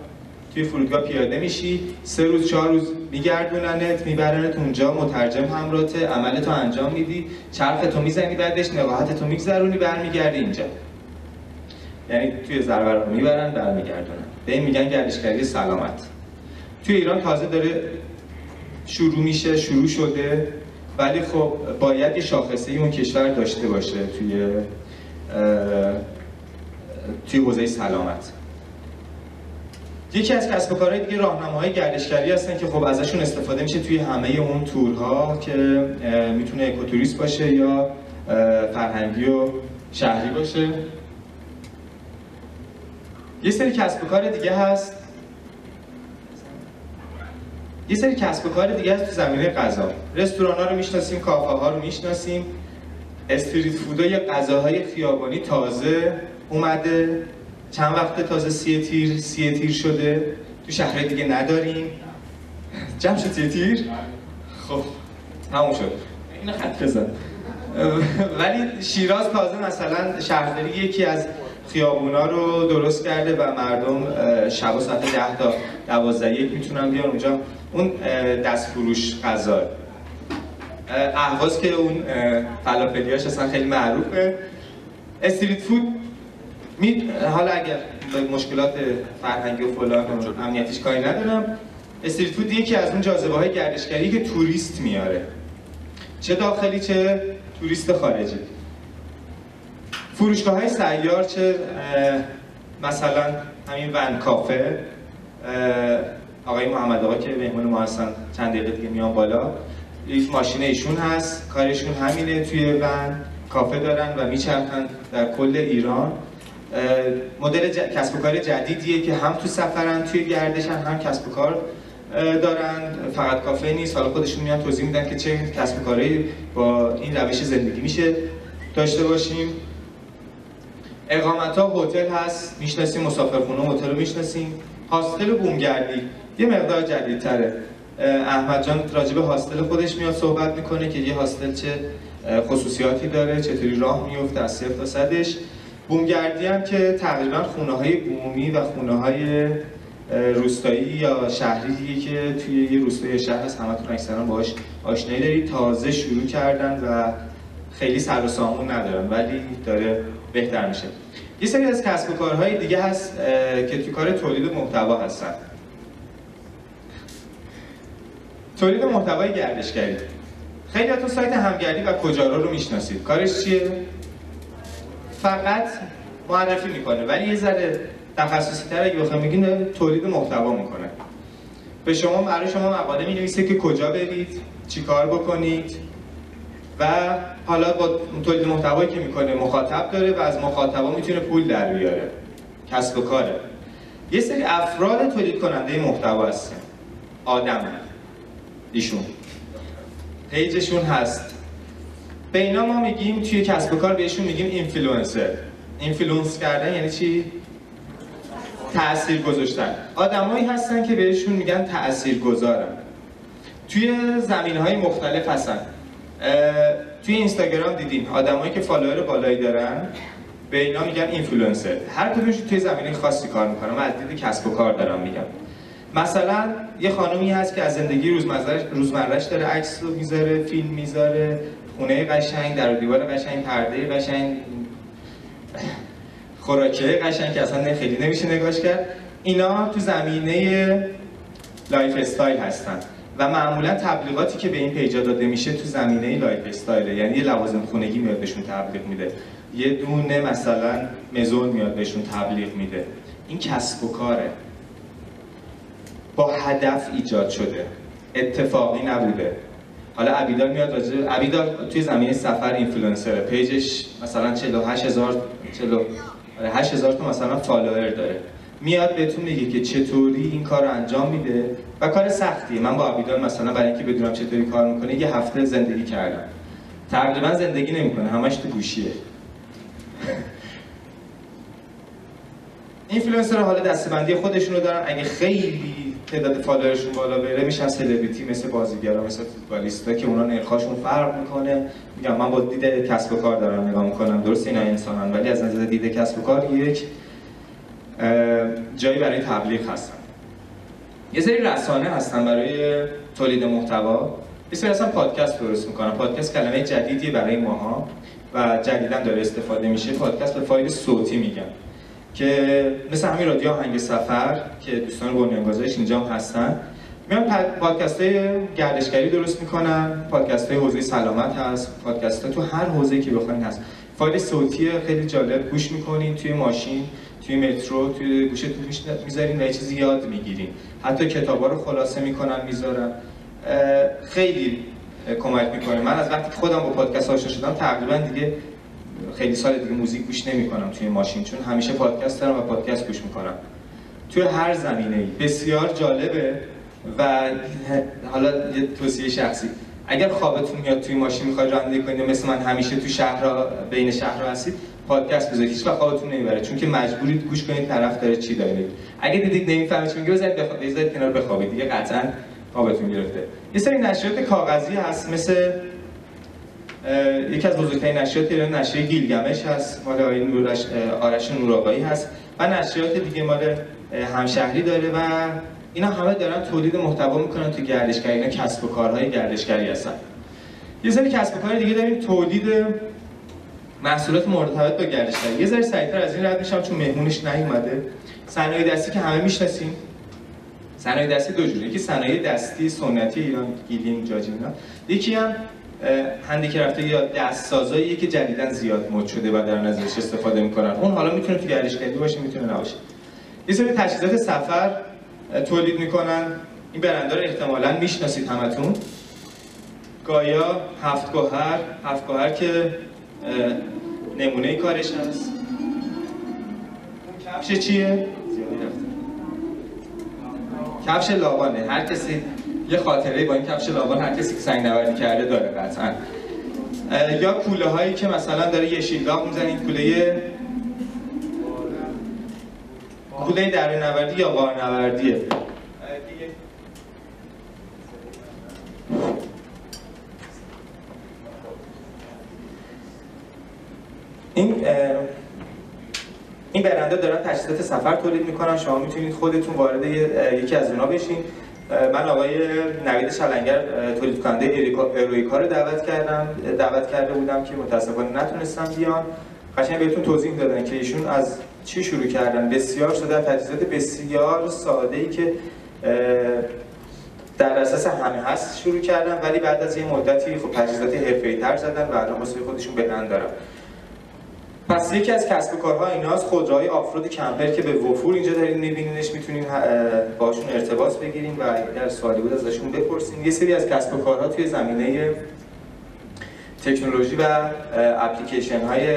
توی فرودگاه پیاده میشی، 3 روز 4 روز میگردوننت، میبرنت اونجا، مترجم همراهته، عملتو انجام میدی، چرختو میزنی، بعدش نقاهتتو میگذرونی، برمیگردی اینجا. یعنی توی زرورو میبرن برمیگردونن. به این میگن گردشگری سلامت. توی ایران تازه داره شروع میشه، شروع شده، ولی خب باید یه شاخصه‌ای اون کشور داشته باشه توی حوزه سلامت. یکی از کسب و کارهای دیگه راهنماهای گردشگری هستن که خب ازشون استفاده میشه توی همه اون تورها که میتونه اکوتوریست باشه یا فرهنگی و شهری باشه. یه سری کسب و کار دیگه هست تو زمینه غذا. رستوران‌ها رو میشناسیم، کافه‌ها رو میشناسیم، استریت فودها یا غذاهای خیابانی تازه اومده، چند وقته تازه 3 تیر شده، تو شهرهای دیگه نداریم. جمع شد 3 تیر؟ خب تموم شد، اینو خط بزن. ولی شیراز تازه مثلا شهرداری یکی از خیابونا رو درست کرده و مردم شب و ساعت 10 تا 12 میتونن بیان اونجا، اون دست فروش غذا. اهواز که اون فلافلیاش اصلا خیلی معروفه. استریت فود حالا اگر مشکلات فرهنگی و فلان امنیتیش کاری ندارم، استریت فود یکی از اون جاذبه های گردشگری که توریست میاره، چه داخلی چه توریست خارجی. فروشگاه های سیار، چه مثلا همین ون کافه، آقای محمد آقا که مهمان ما هستن چند دقیقه دیگه میان بالا، یک ماشین ایشون هست، کارشون همینه، توی ون کافه دارن و میچرخن در کل ایران. مدل کسب و کار جدیدیه که هم تو سفرن، توی گردشن، هم کسب و کار دارن. فقط کافه نیست، حالا خودشون میان توضیح میدن که چه کسب و کاری با این روش زندگی میشه داشته باشیم. اقامت ها هتل هست، میشناسیم، مسافرخونه هتل رو میشناسیم. هاستل بومگردی یه مقدار جدیدتره. احمد جان راجب هاستل خودش میاد صحبت میکنه که یه هاستل چه خصوصیاتی داره، چطوری راه میفته از 0 تا 100ش. بومگردی هم که تقریبا خونه های بومی و خونه های روستایی یا شهری که توی یه روستای شهر هست، همتون اکثرا باهاش آشنایی دارید، تازه شروع کردن و خیلی سر و سامون ندارن ولی داره بهتر میشه. یه سری از کسب و کارهای دیگه هست که توی کار تولید محتوا هستن. تولید محتوای گردشگری. خیلیاتون سایت همگردی و کجارا رو میشناسید. کارش چیه؟ فقط معرفی میکنه، ولی یه ذره تخصصی‌تر اگه بخوام بگیم تولید محتوا میکنه. به شما برای شما مقاله مینویسه که کجا برید، چیکار بکنید و حالا با تولید محتوایی که میکنه مخاطب داره و از مخاطبا میتونه پول در بیاره، کسب و کاره. یه سری افراد تولید کننده محتوا هستن، آدمه ایشون، پیجشون هست. به اینا ما میگیم توی کسب و کار بهشون میگیم اینفلوئنسر. اینفلوئنس کردن یعنی چی؟ تأثیر گذاشتن. آدمایی هستن که بهشون میگن تأثیرگذارن. توی زمینه‌های مختلف هستن. توی اینستاگرام دیدین آدمایی که فالوور بالایی دارن به اینا میگن اینفلوئنسر. هر کدومش توی زمینه خاصی کار میکنه. من از دید کسب و کار دارم میگم. مثلا یه خانومی هست که از زندگی روزمره‌اش داره عکس میذاره، فیلم میذاره، خونه قشنگ، در و دیوار قشنگ، پرده قشنگ، خوراکی قشنگ که اصلا خیلی نمیشه نگاش کرد. اینا تو زمینه لایف استایل هستن و معمولا تبلیغاتی که به این پیجا داده میشه تو زمینه لایف استایله. یعنی یه لوازم خونگی میاد بهشون تبلیغ میده، یه دونه مثلا مزون میاد بهشون تبلیغ میده. این کسب و کاره، با هدف ایجاد شده، اتفاقی نبوده. حالا عبیدال میاد راجع، عبیدال توی زمینه سفر اینفلوئنسر، پیجش مثلا 48,000 تا مثلا فالوور داره، میاد بهتون میگه که چطوری این کارو انجام میده و کار سختیه. من با عبیدال مثلا برای اینکه بدونم چطوری کار میکنه یه هفته زندگی کردم. تقریبا زندگی نمیکنه، همش تو گوشیه. اینفلوئنسر حالا دسته‌بندی خودشونو دارن، اگه خیلی تعداد فالوورشون بالا بره میشن سلبریتی، مثل بازیگرا، مثل فوتبالیستا که اونا نرخاشون فرق میکنه. میگم من با دید کسب و کار دارم نگاه میکنم، درسته اینا انسانن ولی از نظر دید کسب و کار یک جایی برای تبلیغ هستن. یه سری رسانه هستن برای تولید محتوا، یه سری اصلا پادکست درست میکنن. پادکست کلمه جدیدیه برای ماها و جدیداً داره استفاده میشه. پادکست به فایل صوتی میگن که مثل همین رادیو آهنگ سفر که دوستان بنیانگذارش اینجا هم هستن، میان پادکست‌های گردشگری درست میکنن، پادکست‌های حوزه سلامت هست، پادکست‌ها تو هر حوزه‌ای که بخواید هست. فایل صوتی خیلی جالب گوش میکنین، توی ماشین، توی مترو، توی گوشتون میذارین و یه چیزی یاد میگیرین. حتی کتابا رو خلاصه میکنن میذارن، خیلی کمک میکنه. من از وقتی که خودم با پادکست آشنا شدم تقریبا دیگه خیلی سال دیگه موزیک گوش نمیکنم توی ماشین، چون همیشه پادکست دارم و پادکست گوش میکنم توی هر زمینه‌ای. بسیار جالبه. و حالا یه توصیه شخصی، اگر خوابتون میاد توی ماشین میخواید رانندگی کنید، مثل من همیشه تو شهرها بین شهرها هستید، پادکست بذارید، هیچ وقت خوابتون نمیبره، چون که مجبورید گوش کنید طرف داره چی داره میگه. اگه دیدید نمیفهمید چی میگه، بذارید کنار بخوابید، دیگه قطعاً خوابتون گرفته. یه سری نشریات کاغذی هست، مثل یکی از بزرگترین نشریات ایران نشریه گیلگمش هست، مال آرش نوراقایی هست و نشریات دیگه مال همشهری داره و اینا همه دارن تولید محتوا میکنن تو گردشگری. اینا کسب و کارهای گردشگری هستن. یه سری کسب و کار دیگه داریم، تولید محصولات مرتبط با گردشگری. یه ذره سریعتر از این رد میشم چون مهمونش نیومده. صنایع دستی که همه میشناسیم. صنایع دستی دو جوره، یکی صنایع دستی سنتی ایران، گیلیم، جاجینا، یکی هم هندیکرافت یا دستسازایی که جدیداً زیاد مد شده و در نظرش استفاده میکنن. اون حالا میتونه تو گردشگری باشه، میتونه نباشه. یه سری تجهیزات سفر تولید میکنن. این برندها رو احتمالاً میشناسید همتون. گایا، هفت کوهر که نمونه کارش هست. اون کفش چیه؟ کفش لاوانه. هر کسی یه خاطره با این کفش لاوان، هر کسی که سنگ نوردی کرده داره قطعاً. یا کوله هایی که مثلا داره یه شیلاق میزنید، کوله دره نوردی یا غار نوردیه. این برنده دارن تجهیزات سفر تولید میکنن. شما میتونید خودتون وارد یکی از اونا بشین. من آقای نوید سلنگر تولید کننده ایرویکا رو دعوت کرده بودم که متاسفانه نتونستم بیان. قشنگ بهتون توضیح دادن که ایشون از چی شروع کردن. بسیار شده تجهیزات بسیار ساده‌ای که در اساس همه هست شروع کردن، ولی بعد از یه مدتی خب تجهیزات حرفه‌ای‌تر زدن و الان واسه خودشون برند دارن. پس یکی از کسب و کارها ایناست، خودروهای آفرود کمپر که به وفور اینجا دارین می‌بینینش، می‌تونین باشون ارتباط بگیرین و اگر سوالی بود ازشون بپرسین. یه سری از کسب و کارها توی زمینه تکنولوژی و اپلیکیشن‌های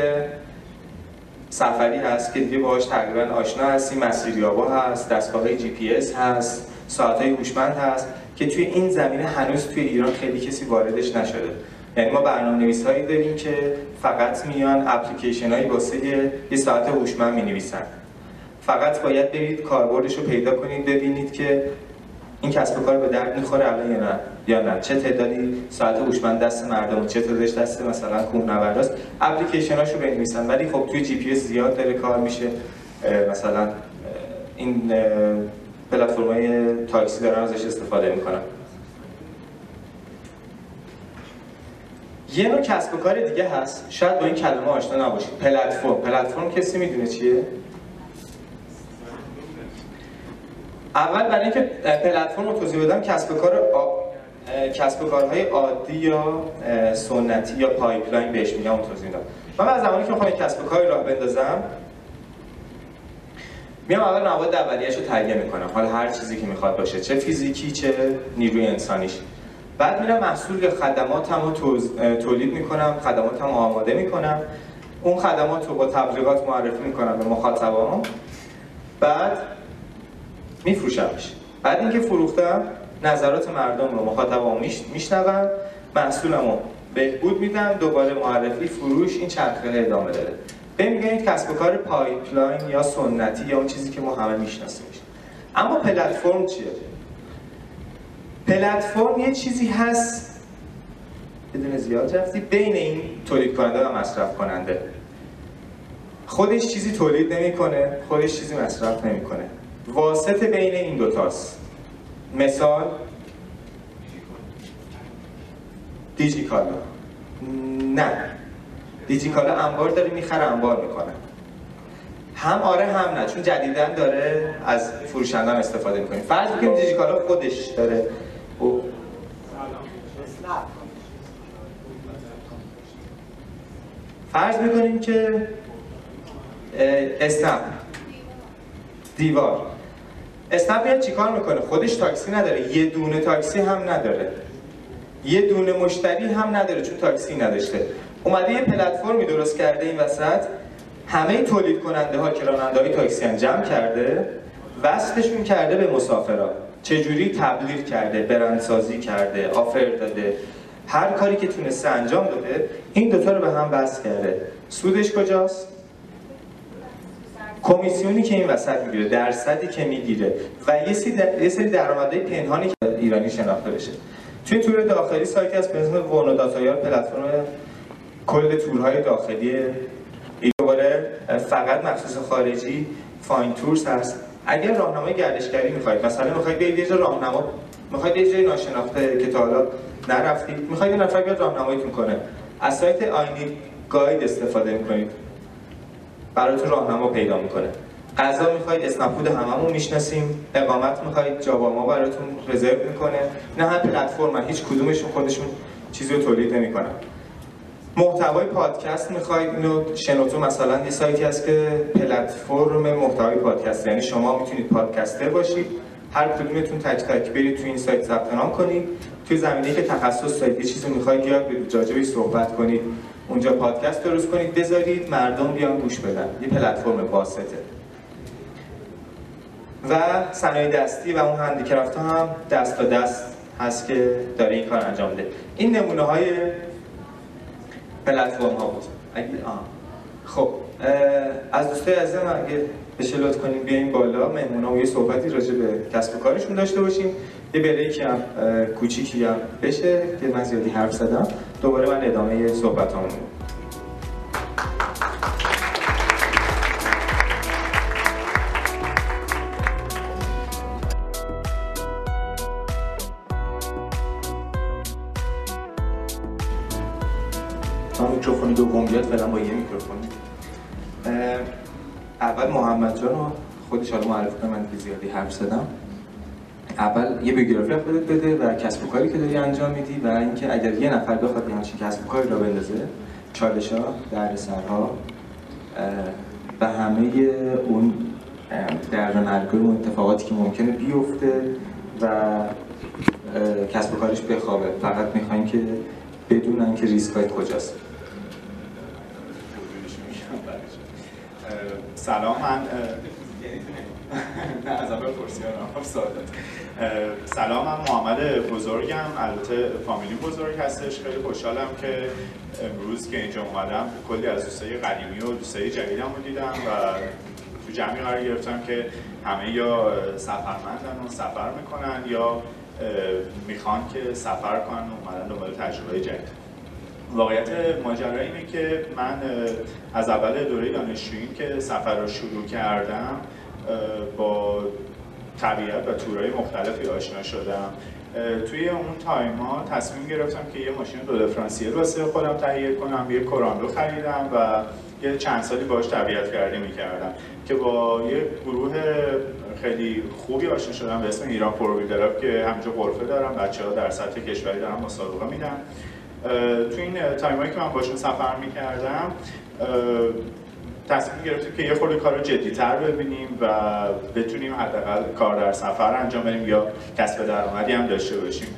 سفری هست که دیگه باهاش تقریباً آشنا هستیم. مسیریابا هست، دستگاه‌های جی پی اس هست، ساعت‌های هوشمند هست که توی این زمینه هنوز توی ایران خیلی کسی واردش نشده. یعنی ما برنامه‌نویس‌هایی داریم که فقط میان اپلیکیشن‌هایی واسه یه ساعت هوشمند می‌نویسن. فقط باید برید کاربردش رو پیدا کنید، ببینید که این کسب و کار به درد می‌خوره الان یا نه. چه تعدادی ساعت هوشمند دست مردم، چه تعدادش دست مثلا کوهنورداست، اپلیکیشن‌هاشو بنویسن. ولی خب توی جی پی اس زیاد داره کار میشه. مثلا این پلتفرم‌های تاکسی دارن ازش استفاده می‌کنن. یه نوع کسب و کار دیگه هست، شاید با این کلمه آشنا نباشید، پلتفرم کسی میدونه چیه؟ اول برای اینکه پلتفرم رو توضیح بدم، کسب و کارهای عادی یا سنتی یا پایپلاین بهش میگم، اون توضیح میدم. من از زمانی که میخوام یک کسب و کاری راه بندازم، میام اول مواد اولیه‌اش رو تهیه میکنم، حالا هر چیزی که میخواد باشه، چه فیزیکی چه نیروی انسانیش. بعد میرم محصول یا خدماتمو تولید میکنم، خدماتمو آماده میکنم، اون خدمات رو با تبلیغات معرفی میکنم به مخاطبام، بعد میفروشمش. بعد اینکه فروختم نظرات مردم رو، مخاطبام میشنوم، محصولمو بهبود میدم، دوباره معرفی، فروش، این چرخه ادامه داره. به میگن این کسب و کار پایپلاین یا سنتی یا اون چیزی که ما همه میشناسیمش. اما پلتفرم چیه؟ پلتفرم یه چیزی هست بدون زیاد رفتی بین این تولید کننده و مصرف کننده. خودش چیزی تولید نمیکنه، خودش چیزی مصرف نمیکنه. واسط بین این دوتاست. مثال دیجیکالا. نه. دیجیکالا انبار داره میخره، انبار میکنه. هم آره هم نه، چون جدیدن داره از فروشنده هم استفاده میکنه. فرض بکنیم دیجیکالا خودش داره. فرض میکنیم که اسنپ دیوار اسنپ یاد چیکار میکنه؟ خودش تاکسی نداره، یه دونه تاکسی هم نداره، یه دونه مشتری هم نداره چون تاکسی نداشته. اومده یه پلتفرمی درست کرده این وسط، همه تولید کننده ها که راننده های تاکسی هم جمع کرده، وصلشون کرده به مسافران. چجوری تبلیغ کرده، برندسازی کرده، آفر داده، هر کاری که تونسته انجام داده، این دوتا رو به هم وصل کرده. سودش کجاست؟ کمیسیونی که این وسط میگیره، درصدی که میگیره و یه سری درآمدهای پنهانی که ایرانی شناخته بشه. توی تور داخلی سایتی از بزنس ون داتایار، پلتفرم کل تورهای داخلی دوباره فقط مخصوص خارجی، فاین تورس هست. اگر راهنمای گردشگری میخواید، مثلا میخواید به یه جای راهنما، میخواید یه جای ناشناخته که تا حالا نرفتید، میخواید یه نفر بیاد راهنماییتون کنه، از سایت آینی گاید استفاده میکنید، براتون راهنما پیدا میکنه. غذا میخواید، اسنپ فود هممون میشناسیم. اقامت میخواید، جاوا ما براتون رزرو میکنه. نه هر پلتفرم، هیچ کدومشون خودشون چیزی رو تولید نمیکنن. محتوای پادکست میخواید، اینو شنوتو مثلا یه سایتی هست که پلتفرم محتوای پادکست، یعنی شما میتونید پادکستر باشید، هر کدومتون تک تک برید تو این سایت ثبت نام کنید. توی زمینه‌ای که تخصص دارید، یه چیزی میخواید یا راجع بهش صحبت کنید، اونجا پادکست درست کنید، بذارید مردم بیان گوش بدن. یه پلتفرم واسطه. و صنایع دستی و اون هندیکرافت هم دست تا دست هست که داره این کار انجام میده. این نمونه‌های پلتفرم ها بود. خب از دوستای عزیزم اگه بشه لطف کنیم بیایم بالا، مهمونام یه صحبتی راجع به کسب و کارشون داشته باشیم. یه بریک هم کوچیکی هم بشه که من زیادی حرف زدم، دوباره من ادامه صحبتامو میدم. میکروفون دوم بیاد فعلا با یه میکروفون. اول محمد جان رو خودش حالا معرفی کنم، من زیادی حرف زدم. اول یه بیوگرافی خودت بده و کسب و کاری که داری انجام میدی و اینکه اگر یه نفر بخواد همچین کسب و کاری را بندازه، چالش‌ها، دردسرها و همه اون درد و مرگ‌ها و اتفاقاتی که ممکنه بیفته و کسب و کارش بخوابه. فقط میخوایم که بدونن که ریسک‌های کجاست. سلام، من از اول پرسیار هم سوالات. سلام، من محمد بزرگم، البته فامیلی بزرگ هستش. خیلی خوشحالم که امروز که اینجا اومدم کلی از دوستای قدیمی و دوستای جدیدم رو دیدم و تو جمعی قرار گرفتم که همه یا سفرمندن و سفر میکنن یا میخوان که سفر کنن و اومدن دنبال تجربه جدید. واقعیت ماجرا اینه که من از اول دوره دانشجویی که سفر رو شروع کردم با طبیعت و تورهای مختلفی آشنا شدم. توی اون تایما تصمیم گرفتم که یه ماشین دو فرانسیه واسه خودم تهیه کنم. یه کوراندو خریدم و یه چند سالی باهاش طبیعت‌گردی می‌کردم که با یه گروه خیلی خوبی آشنا شدم به اسم ایران پرویدراب که همونجا غرفه دارم، بچه‌ها در سطح کشوری دارن مسابقه میدن. تو این تایمایی که من باشون سفر میکردم تصمیم گرفتیم که یه خورده کار رو جدی‌تر ببینیم و بتونیم حداقل کار در سفر انجام بدیم یا کسب درآمدی هم داشته باشیم.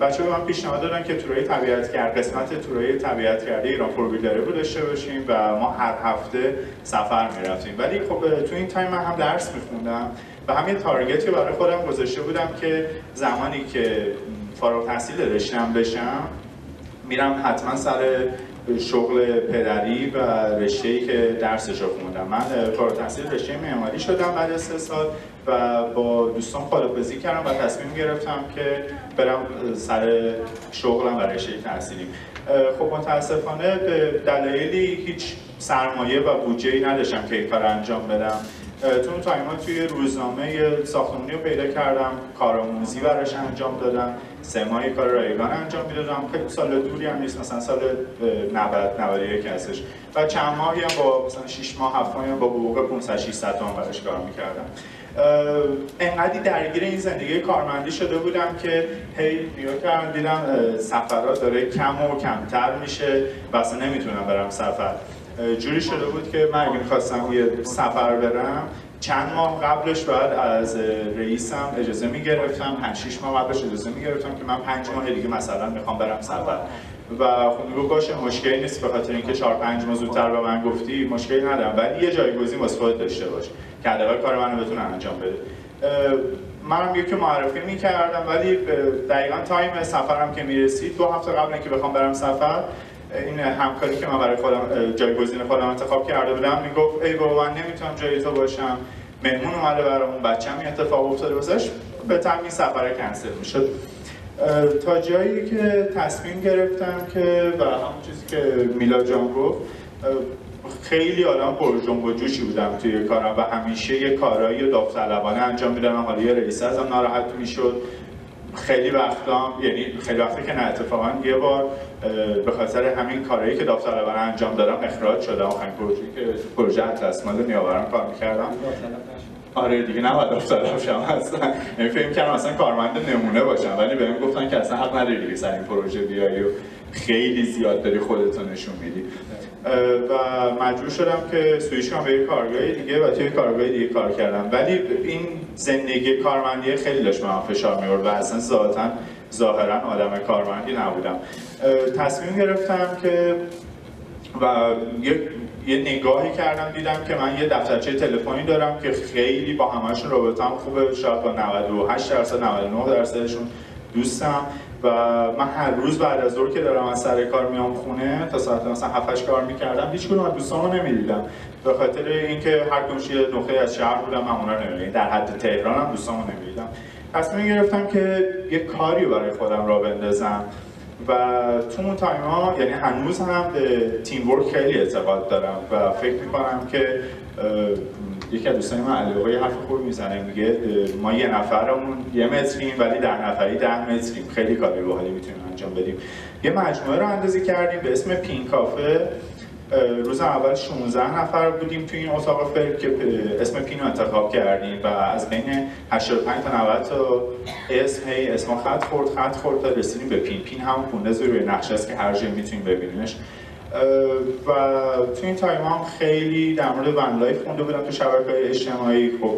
بچه‌ها من پیشنهاد دادن که تورای طبیعتگرد، قسمت تورای طبیعتگرد ایران پرویدراب رو داشته باشیم و ما هر هفته سفر می‌رفتیم. ولی خب تو این تایم من هم درس می‌خوندم و همین تارگتی برای خودم گذاشته بودم که زمانی که فارغ التحصیل رشته‌ام بشم میرم حتما سر شغل پدری و رشته‌ای که درسش رو خوندم. من فارغ التحصیل رشته معماری شدم بعد از 3 سال و با دوستان خداحافظی کردم و تصمیم گرفتم که برم سر شغلم و رشته تحصیلیم. خب متاسفانه به دلایلی هیچ سرمایه و بودجه‌ای نداشتم که این کار انجام بدم. تو اون تایما توی روزنامه ساختمانی رو پیدا کردم، کارآموزی براش انجام دادم، 3 ماه کار رایگان انجام میدادم، خیلی سال دوری هم نیست، مثلا سال 90-91 هستش و چند ماهی هم با مثلا 6 ماه 7 ماهی هم با حقوق 500-600 تومن براش کار میکردم. انقدی درگیر این زندگی کارمندی شده بودم که هی نیا کردم دیدم سفرها داره کم و کمتر میشه و اصلا نمیتونم برم سفر. جوری شده بود که من اگه میخواستم یه سفر برم چند ماه قبلش باید از رئیسم اجازه میگرفتم، 5-6 ماه قبلش اجازه میگرفتم که من 5 ماه دیگه مثلا میخوام برم سفر و خب میگو باشه مشکلی نیست، به خاطر اینکه 4-5 ماه زودتر به من گفتی مشکلی ندارم، ولی یه جایگزین واسه خودت داشته باش که حداقل کار منو بتونه انجام بده. منم یکی معرفی میکردم ولی دقیقاً تایم سفرم که میرسید 2 هفته قبل اینکه بخوام برم سفر، این همکاری که من برای خودم جایگزین خودم انتخاب کرده بودم میگفت ای بابا من نمیتونم جای تو باشم، مهمون اومده برامون، بچه‌م این اتفاق افتاده واسش، به تامین سفر کنسل میشد. تا جایی که تصمیم گرفتم که و همون چیزی که میلا جان گفت، خیلی آدم پرجنب و جوشی بودم توی کارم و همیشه یه کارایی و داوطلبانه انجام میدادم. حالا یه رئیس ازم ناراحت میشد خیلی وقتا، یعنی خیلی وقتی که نه اتفاقا یه بار به خاطر همین کارهایی که داوطلبانه انجام دادم اخراج شدم. آخرین پروژه اطلس مال نیاوران کار می‌کردم. آره دیگه نباید داوطلب شم اصلا. یعنی فکر کردم اصلا کارمند نمونه باشم ولی بهم گفتن که اصلا حق نداری دیگه سر این پروژه بیای و خیلی زیاد داری خودتو نشون میدی. و مجبور شدم که سویش کنم به یه کارگاه دیگه و توی کارگاه دیگه کار کردم. ولی این زندگی کارمندی خیلی داشت من فشار می‌آورد و اصلا ظاهراً آدم کارمندی نبودم. تصمیم گرفتم که و یه نگاهی کردم دیدم که من یه دفترچه تلفنی دارم که خیلی با همه‌شون رابطه‌ام خوبه، شاید با 98% 99%شون دوستم و من هر روز بعد از ظهر که دارم از سر کار میام خونه تا ساعت مثلا 7-8 کار می‌کردم، هیچکدوم از دوستامو نمی‌دیدم به خاطر اینکه هر کدومش یه نقطه‌ای از شهر بودم، من اون‌ها رو نمی‌دیدم. در حد تهران هم دوستامو نمی‌دیدم. تصمیم گرفتم که یه کاری برای خودم را بندازم و تو اون تایم‌ها یعنی هنوز هم به تیم ورک خیلی اعتقاد دارم و فکر می‌کنم که یکی از دوستان من علی آقا یه حرف خوب میزنه، میگه ما یه نفرمون 1 متریم ولی 10 نفری 10 متریم، خیلی کاری باحالی میتونیم انجام بدیم. یه مجموعه رو اندازی کردیم به اسم پین کافه. روز اول 16 نفر بودیم توی این اتاق فکر که اسم پین رو انتخاب کردیم و از بین 85 تا 90 تا اسم خط خورد تا رسیدیم به پین. پین همون پوندز روی نقشه است که هر جایی میتونیم ببینیمش. و تو این تایم هم خیلی در مورد ون لایف خونده بودم تو شبکه‌های اجتماعی. خب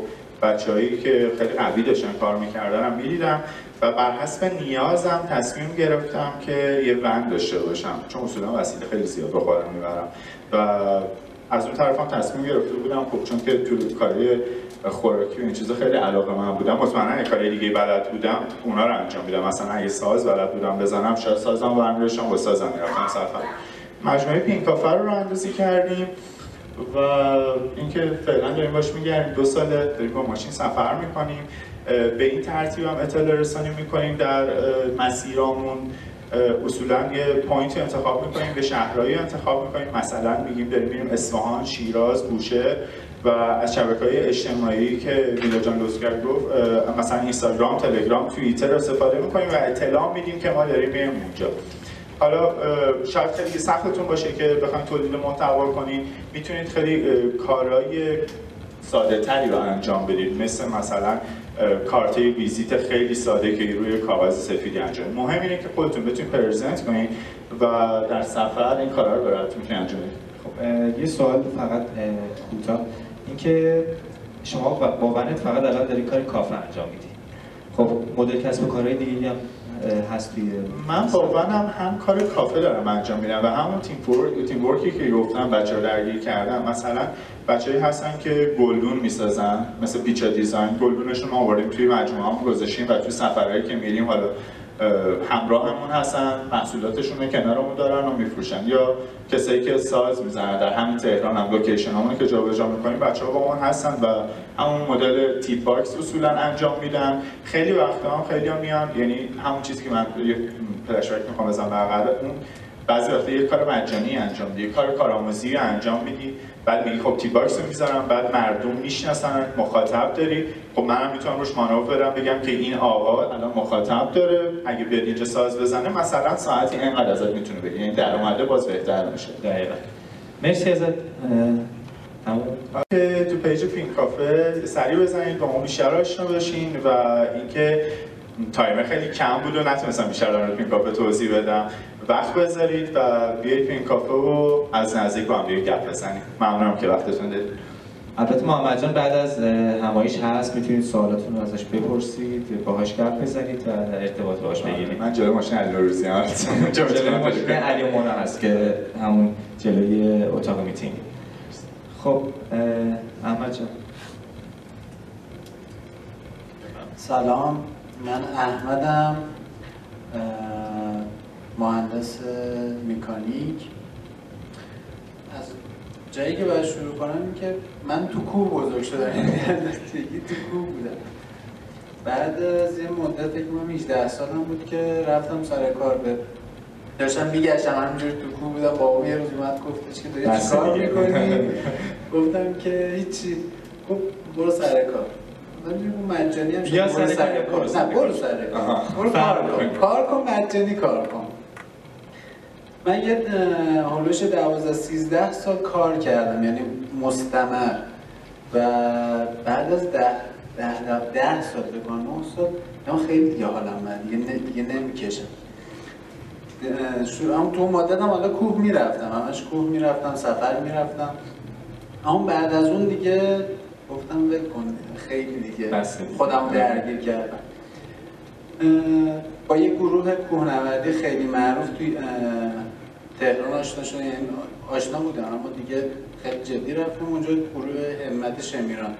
بچه‌هایی که خیلی قوی داشتن کار می‌کردن هم می‌دیدم و بر حسب نیازم تصمیم گرفتم که یه ون داشته باشم، چون اصولا وسیله خیلی زیاد به خودم میبرم و از اون طرفم تصمیم گرفته بودم خب چون که تو کاری خوراکی و این چیزا خیلی علاقه من بودم، مطمئنا کارهای دیگه بلد بودم اونا رو انجام میدم. مثلا اگه ساز بلد بودم بزنم شاید سازم برمی‌داشتم با سازم می‌رفتم سفر. مجموعه پین کافه رو راه‌اندازی کردیم و اینکه فعلا داریم باش میگردیم. 2 سال داریم با ماشین سفر میکنیم، به این ترتیب هم اطلاع رسانی میکنیم در مسیرامون. اصولا یه پوینت انتخاب میکنیم، به شهرهایی انتخاب میکنیم، مثلا میگیم داریم میریم اصفهان، شیراز، بوشهر و از شبکه‌های اجتماعی که میلا جان لوسکر گفت مثلا اینستاگرام، تلگرام، توییتر استفاده میکنیم و اطلاع میدیم که ما داریم میریم اونجا. حالا شاید خیلی سختتون باشه که بخواید تولید محتوا کنید، میتونید خیلی کارهای ساده تری رو انجام بدید، مثلا کارت ویزیت خیلی ساده که روی کاغذ سفیدی انجام. مهم اینه که خودتون بتونید پرزنت کنید و در سفر این کارا رو براتون میتونید انجام بدید. خب یه سوال فقط کوتاه، اینکه شما با ونت فقط الان دارید کار کافه انجام میدید خب مدل کسب و کارهای دیگه هم هست دیگه. من واقعا هم کار کافه دارم انجام میدم و همون تیم ورکی که گفتم بچه‌ها درگیر کردم. مثلا بچه‌ای هستن که گلدون میسازن، مثلا پیچا دیزاین، گلدونشون ما آوردیم توی مجموعه‌مون گذاشتیم و توی سفرهایی که میریم حالا همراهمون هستن، محصولاتشون رو کنارمون دارن و میفروشن. یا کسایی که ساز میزنن در همین تهران هم لوکیشنامون که جابجا می‌کنیم بچه‌ها با ما هستن و همون مدل تیپ باکس اصولا انجام میدن. خیلی وقتا هم خیلی‌ها میان، یعنی همون چیزی که من پلشبک می‌خوام بزنم برقدر اون، بعضی وقتا یک کار مجانی انجام میدی، یک کار کارآموزی انجام میدی، بعد میگی خب تیپ باکس رو می‌ذارم، بعد مردم میشناسن، مخاطب داری. خب منم میتونم روش مانور بدم، بگم که این آقا الان مخاطب داره، اگه بیاد اینجا ساز بزنه مثلا ساعتی اینقدر ازت میتونه بگیره، یعنی درآمده باز بهتر میشه. دقیقاً. مرسی ازت. اوکی، تو پیج پین کافه سریع بزنید با ما بیشتر آشنا بشین و اینکه تایم خیلی کم بود و نتونستم بیشتر در مورد پین کافه توضیح بدم. وقت بذارید و بیایید پین کافه رو از نزدیک با هم دیگه گپ بزنید. ممنونم که وقتتون دادید. البته محمد جان بعد از همایش هست، میتونید سوالاتون رو ازش بپرسید، باهاش گپ بزنید و ارتباط باهاش بگیرید. من جلوی ماشین علیروزی هستم. جلوی ماشین علی مونا هست که همون جلوی اتاق میتینگ. خب احمد جان. سلام، من احمدم، مهندس مکانیک. از جایی که باید شروع کنم این که من تو کوه بزرگ شدم، تو کوه بودم. بعد از یه مدت که من 18 سالم بود که رفتم سر کار، به داشتم میگشتم همینجور تو کوه بودم. بابام یه روز اومد گفتش که داری چی کار میکنی؟ گفتم که هیچی. خب برو سر کار. مجانی هم شد، برو سر کار. نه برو سر کار، برو کار کن، مجانی کار کن. من یه حلوش 12-13 سال کار کردم، یعنی مستمر. و بعد از 10 سال بگم 9 سال من خیلی دیگه حالم بد، دیگه نمیکشم. شروع هم تو مدت هم حالا کوه میرفتم، همش کوه میرفتم، سفر میرفتم. اما بعد از اون دیگه گفتم ول کن، خیلی دیگه خودم درگیر کردم. با یه گروه کوهنوردی خیلی معروف توی تهران آشنا شدم، یعنی آشنا بودم اما دیگه خیلی جدی رفتم اونجا. گروه همت شمیران،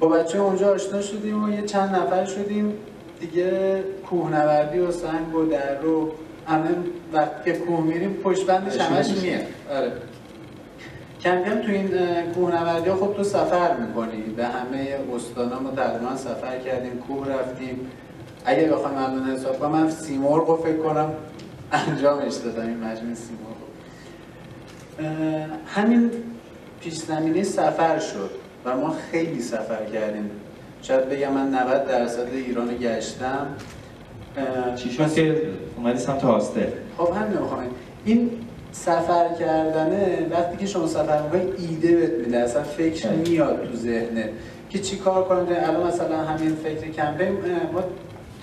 با بچه اونجا آشنا شدیم و یه چند نفر شدیم دیگه. کوهنوردی و سنگ و در رو همه وقتی که کوه میریم پشت بندش همش میاد. آره. کم کم تو این کوهنوردی ها خب تو سفر میکنی، به همه استان ها ما تقریبا سفر کردیم، کوه رفتیم. اگه بخوام الان حساب کنم من سیمرغ رو فکر کنم انجامش دادم، این مجموعه سیمرغ رو. همین پیش زمینه سفر شد و ما خیلی سفر کردیم. شاید بگم من 90% ایران رو گشتم. چی شد که اومدی سمت هاستل؟ خب همین رو بخوام. این سفر کردنه وقتی که شما سفر می‌کنی ایده بهت میده، اصلا فکر میاد تو ذهنت که چی کار کنید. الان مثلا همین فکر کمپین ما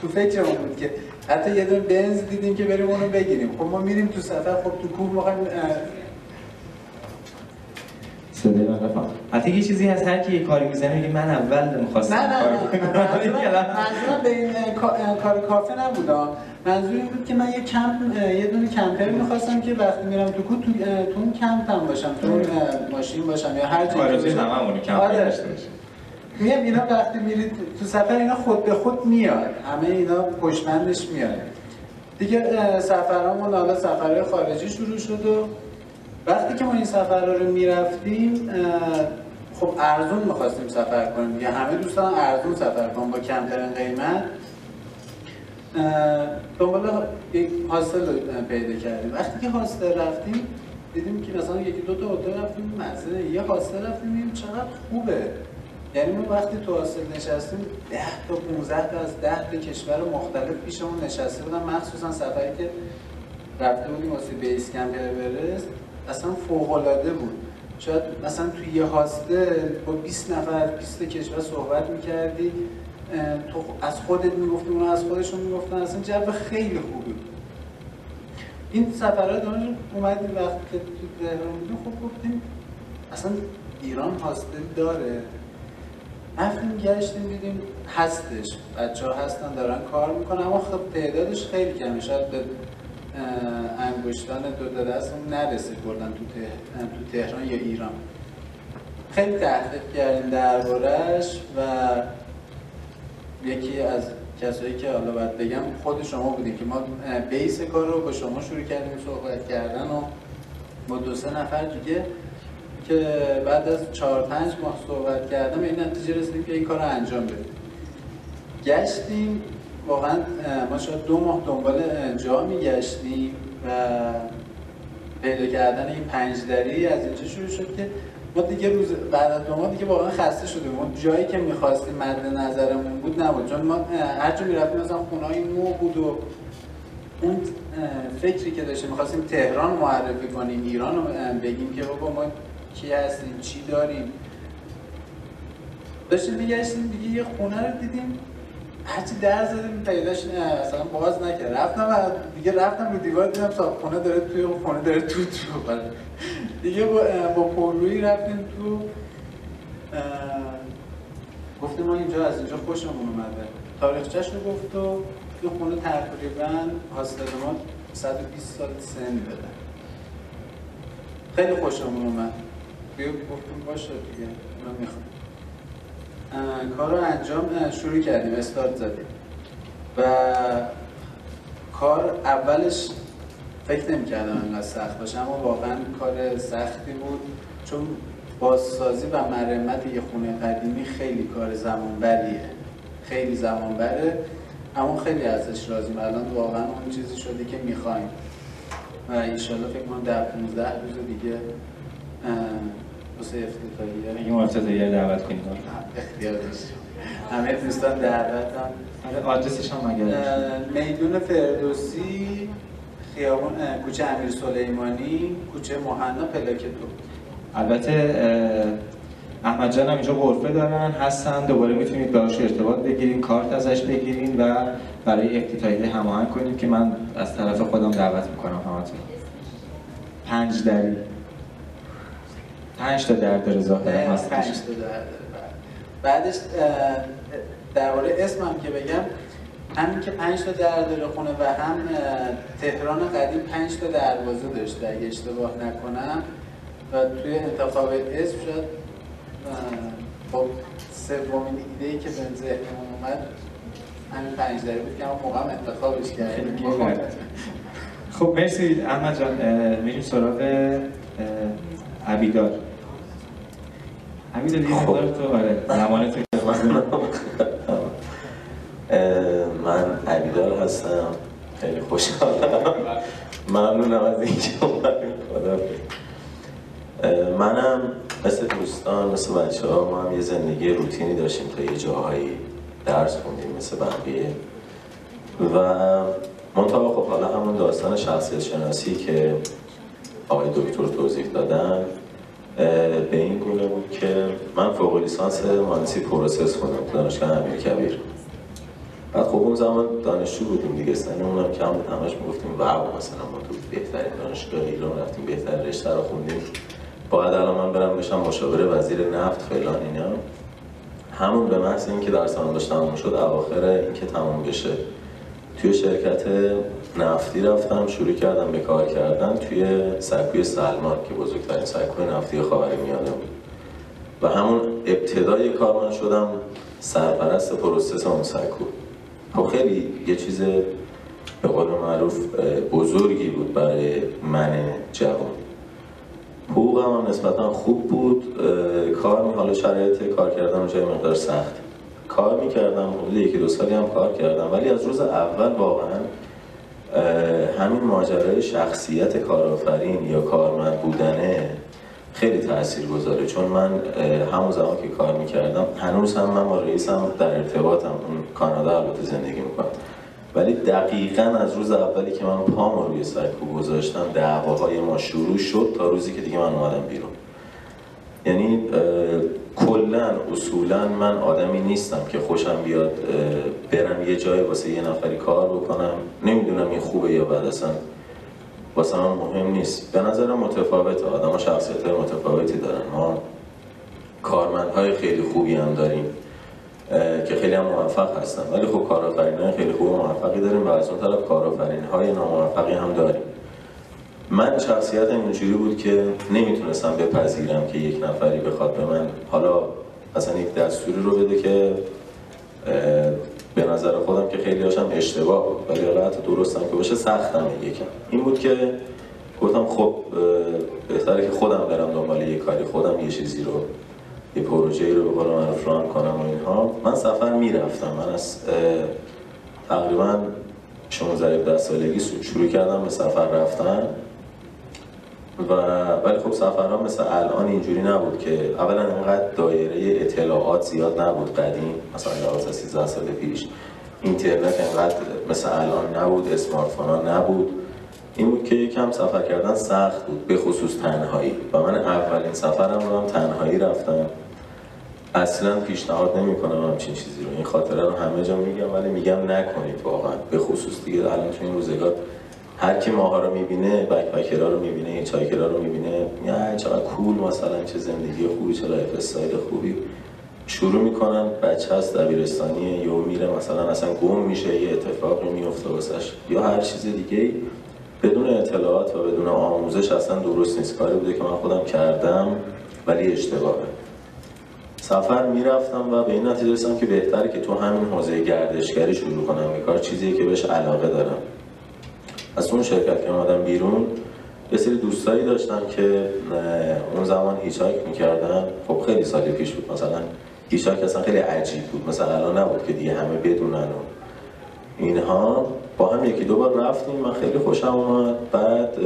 تو فکرمون بود که حتی یه دونه بنز دیدیم که بریم اونو بگیریم. خب ما میریم تو سفر، خب تو کوه موقع صدای من رفت. حتی یه چیزی هست هر کی یه کاری میزنه میگه من اول می‌خواستم کار کنم. منظورم به این کار کافه نبود. منظور این بود که من یه دونه کمپر می‌خواستم که وقتی میرم تو کوه تو اون کمپم باشم، تو اون ماشین باشم یا هر چیزی که هممون کمپر داشته باشیم. میگم اینا وقتی میرید تو سفر اینا خود به خود میاد، همه اینا پشمندش میاد دیگه. سفرامون حالا سفرهای خارجی شروع شد و وقتی که ما این سفرها رو میرفتیم خب ارزون میخواستیم سفر کنیم دیگه. همه دوستان ارزون سفر کنیم با کمترین قیمت. دنبال یک هاستل پیدا کردیم. وقتی که هاستل رفتیم دیدیم که مثلا یکی دوتا هتل رفتیم مزه، یه هاستل رفتیم دیدیم چقدر خوبه. یعنی ما وقتی تو هاستل نشستیم 10 تا 15 تا از 10 تا کشور مختلف پیشمون نشسته بودن، مخصوصا سفری که رفته بودیم واسه بیس کمپ اورست، اصلا فوق‌العاده بود. شاید مثلا تو یه هاستل با 20 نفر 20 کشور صحبت می‌کردی، تو از خودت می‌گفتی، اونا از خودشون می‌گفتن، اصلا جو خیلی خوبی بود. این سفرها داشتیم اومدیم وقتی که تو تهران بودیم خب گفتیم اصلا ایران هاستل داره. رفتیم گشتیم دیدیم هستش، بچه‌ها هستن دارن کار میکنن، اما خب تعدادش خیلی کمه، شاید به انگشتان دو تا دستمون نرسه بردن تو تهران یا ایران. خیلی تحقیق کردیم درباره‌اش و یکی از کسایی که حالا باید بگم خود شما بودید که ما بیس کار رو با شما شروع کردیم صحبت کردن و با دو سه نفر دیگه که بعد از 4-5 ماه صحبت کردم این نتیجه رسیدیم که این کار رو انجام بدیم. گشتیم واقعا ما شاید 2 ماه دنبال جا میگشتیم و پیدا کردن این 5 دری از اینجا شروع شد که ما دیگه روز بعد از 2 ماه دیگه واقعا خسته شده بود، جایی که می‌خواستیم مد نظرمون بود نبود، چون ما هر جا می‌رفتیم مثلا خونه‌های نو بود و اون فکری که داشتیم می‌خواستیم تهران معرفی کنیم، ایران رو بگیم که بابا ما کی هستیم چی داریم. داشتیم می‌گشتیم دیگه یه خونه رو دیدیم هرچی در زدیم پیداش مثلا باز نکرد، رفتم رو دیوار دیدم صاحبخونه داره توی خونه داره توت می‌خوره دیگه، با پررویی رفتیم تو گفتیم ما اینجا از اینجا خوشمون اومده، تاریخچه‌ش رو گفت و تو خونه تقریباً حاصل ما 120 سال سن داره، خیلی خوشمون اومد، بیا گفتیم باشه دیگه من میخوام کار رو انجام شروع کردیم، استارت زدیم و کار اولش فکر نمی‌کردم انقدر سخت باشه، اما واقعاً کار سختی بود چون بازسازی و مرمت یه خونه قدیمی خیلی کار زمانبریه، خیلی زمانبره، اما خیلی ازش راضیم، الان واقعاً اون چیزی شده که می‌خوایم و انشالله فکر کنم 10-15 روز دیگه واسه افتتاحیه یه افتتاحیه دعوت کنیم. اختیار داشتم. همه دوستان دعوتم. آدرسش هم مگه میدون فردوسی خیابان کوچه امیر سلیمانی کوچه مهنا پلاک 2. البته احمد جان هم اینجا غرفه دارن هستن، دوباره میتونید باهاش ارتباط بگیرین، کارت ازش بگیرین و برای افتتاحیه هماهنگ کنید که من از طرف خودم دعوت میکنم همتون. 5 دری 5 تا در داره ظاهرا هست، 5 تا در. بعدش درباره اسمم که بگم، همین که 5 تا در داره خونه و هم تهران قدیم 5 تا دروازه داشته اگه اشتباه نکنم و توی انتخاب اسم شد با سومین ایده‌ای که به ذهنم اومد همین 5 دری بود که اون موقع هم انتخابش کردم. خب مرسی احمد جان. میریم سراغ عبیدال. عبیدال یه مقدار تو آره زمانت من عبیدال هستم، خیلی خوشحالم، ممنونم از اینکه اومدید. خدافظ. منم مثل دوستان مثل بچه‌ها ما هم یه زندگی روتینی داشتیم، تا یه جاهایی درس خوندیم مثل بقیه و منطبق خب حالا همون داستان شخصیت شناسی که آقای دکتر توضیح دادن به این گونه بود که من فوق لیسانس مهندسی پروسس خوندم تو دانشگاه امیرکبیر. بعد خب اون زمان دانشجو بودیم دیگه، سن اونم کم بود، همش میگفتیم واو مثلا ما تو بهترین دانشگاه ایران رفتیم، بهترین رشته رو خوندیم، باید الان من برم بشم مشاور وزیر نفت فلان اینا. همون به محض اینکه درس هم داشت تموم شد، اواخر اینکه تموم بشه توی شرکت نفتی رفتم، شروع کردم به کار کردن توی سکوی سلمان که بزرگترین سکوی نفتی خاورمیانه بود و همون ابتدای کار من شدم سرپرست پروسس اون سکو. خب خیلی یه چیز به قول معروف بزرگی بود برای من جوان. حقوقم هم نسبتا خوب بود، حالا شرایط کار کردم جای مقدار سخت کار میکردم، حدود 1-2 سالی هم کار کردم، ولی از روز اول واقعا همین ماجرای شخصیت کارآفرین یا کارمند بودنه خیلی تاثیرگذاره، چون من همون زمان که کار میکردم هنوز هم من با رئیسم در ارتباطم، اون کانادا البته زندگی میکنم، ولی دقیقاً از روز اولی که من پامو روی سکو گذاشتم دعواهای ما شروع شد تا روزی که دیگه من اومدم بیرون. یعنی کلاً اصولاً من آدمی نیستم که خوشم بیاد برم یه جای واسه یه نفری کار بکنم، نمیدونم این خوبه یا بد، اصلا واسه من مهم نیست. به نظرم متفاوت، آدم ها شخصیت های متفاوتی دارن، ما کارمندهای خیلی خوبی هم داریم که خیلی هم موفق هستن، ولی خب کارآفرین‌های خیلی خوب موفقی داریم و از اون طرف کارآفرین‌های ناموفقی هم داریم. من شخصیتم اینجوری بود که نمیتونستم بپذیرم که یک نفری بخواد به من حالا مثلا یک دستوری رو بده که به نظر خودم که خیلی هاشم اشتباه بود ولی حالا حتی درستم که باشه سختم یکم. این بود که گفتم خب بهتره که خودم برم دنبال یک کاری، خودم یه چیزی رو، یه پروژه‌ای رو به قول معروف ران کنم و اینها. من سفر میرفتم، من از تقریبا 16-17 سالگی شروع کردم به سفر رفتن و ولی خب سفرها مثل الان اینجوری نبود که اولا اینقدر دایره اطلاعات زیاد نبود قدیم، مثلا 13 سال پیش اینترنت اینقدر مثل الان نبود، اسمارت فون نبود. این بود که یکم سفر کردن سخت بود، به خصوص تنهایی. و من اولین سفرم رو هم تنهایی رفتم. اصلا پیشنهاد نمی‌کنم همچین چیزی رو، این خاطره رو همه جا میگم ولی میگم نکنید واقعا، به خصوص دیگه الان تو این روزگار هر کی ماها رو میبینه، بک‌پکرها رو میبینه، چایکرها رو میبینه، یا چقدر کول مثلا، چه زندگی خوبی، چه لایف استایل خوبی، شروع میکنن بچه از دبیرستانی یا میره مثلا اصلا گم میشه، یه اتفاقی میفته واسش یا هر چیز دیگه، بدون اطلاعات و بدون آموزش اصلا درست نیست. کاری بوده که من خودم کردم ولی اشتباهه. سفر میرفتم و به این نتیجه رسیدم که بهتره که تو همین حوزه گردشگری شروع کنم به کار، چیزی که بهش علاقه دارم. از اون شرکت که اومدم بیرون یه سری دوستایی داشتم که اون زمان هیچ‌هایک می‌کردن. خب خیلی سال پیش بود، مثلا هیچ‌هایک اصلا خیلی عجیب بود، مثلا الان نبود که دیگه همه بدونن و اینها. با هم یکی دو بار رفتیم، من خیلی خوشم اومد. بعد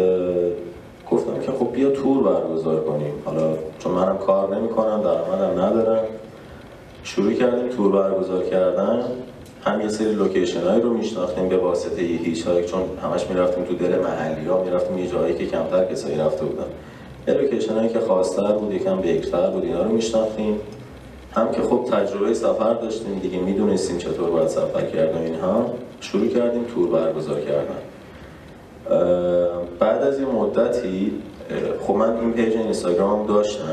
گفتم که خب بیا تور برگزار کنیم، حالا چون منم کار نمی‌کنم، درآمدم ندارم. شروع کردیم تور برگزار کردن، هم یه سری لوکیشن‌هایی رو میشناختیم به واسطه یه هیچ‌هایک، چون همش میرفتیم تو دل محلی‌ها، میرفتیم یه جایی که کمتر کسایی رفته بودن. یه لوکیشن‌هایی که خاص‌تر بود، یکم بیک‌تر بود، اینا رو میشناختیم. هم که خب تجربه سفر داشتیم دیگه، میدونستیم چطور باید سفر کرد و اینها. شروع کردیم تور برگزار کردن. بعد از این مدتی خب من این پیج اینستاگرام داشتم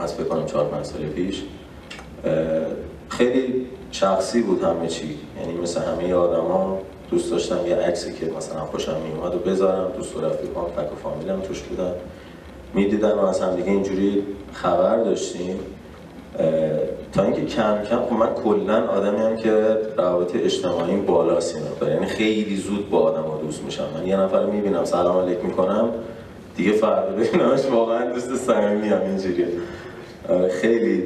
از فکر کنم 4-5 سال پیش. خیلی شخصی بود همه چی، یعنی مثل همه آدما دوست داشتم یه عکسی که مثلا خوشم میومد و بذارم، دوست و رفیقام، تک و فامیلم توش بودن، میدیدن و از هم دیگه اینجوری خبر داشتیم. تا اینکه کم کم من کلا آدمیم که روابط اجتماعی بالاست، یعنی خیلی زود با آدما دوست میشم. من یه نفر میبینم سلام علیک میکنم دیگه فردا ببینمش واقعا دوست صمیمیم، اینجوریه. خیلی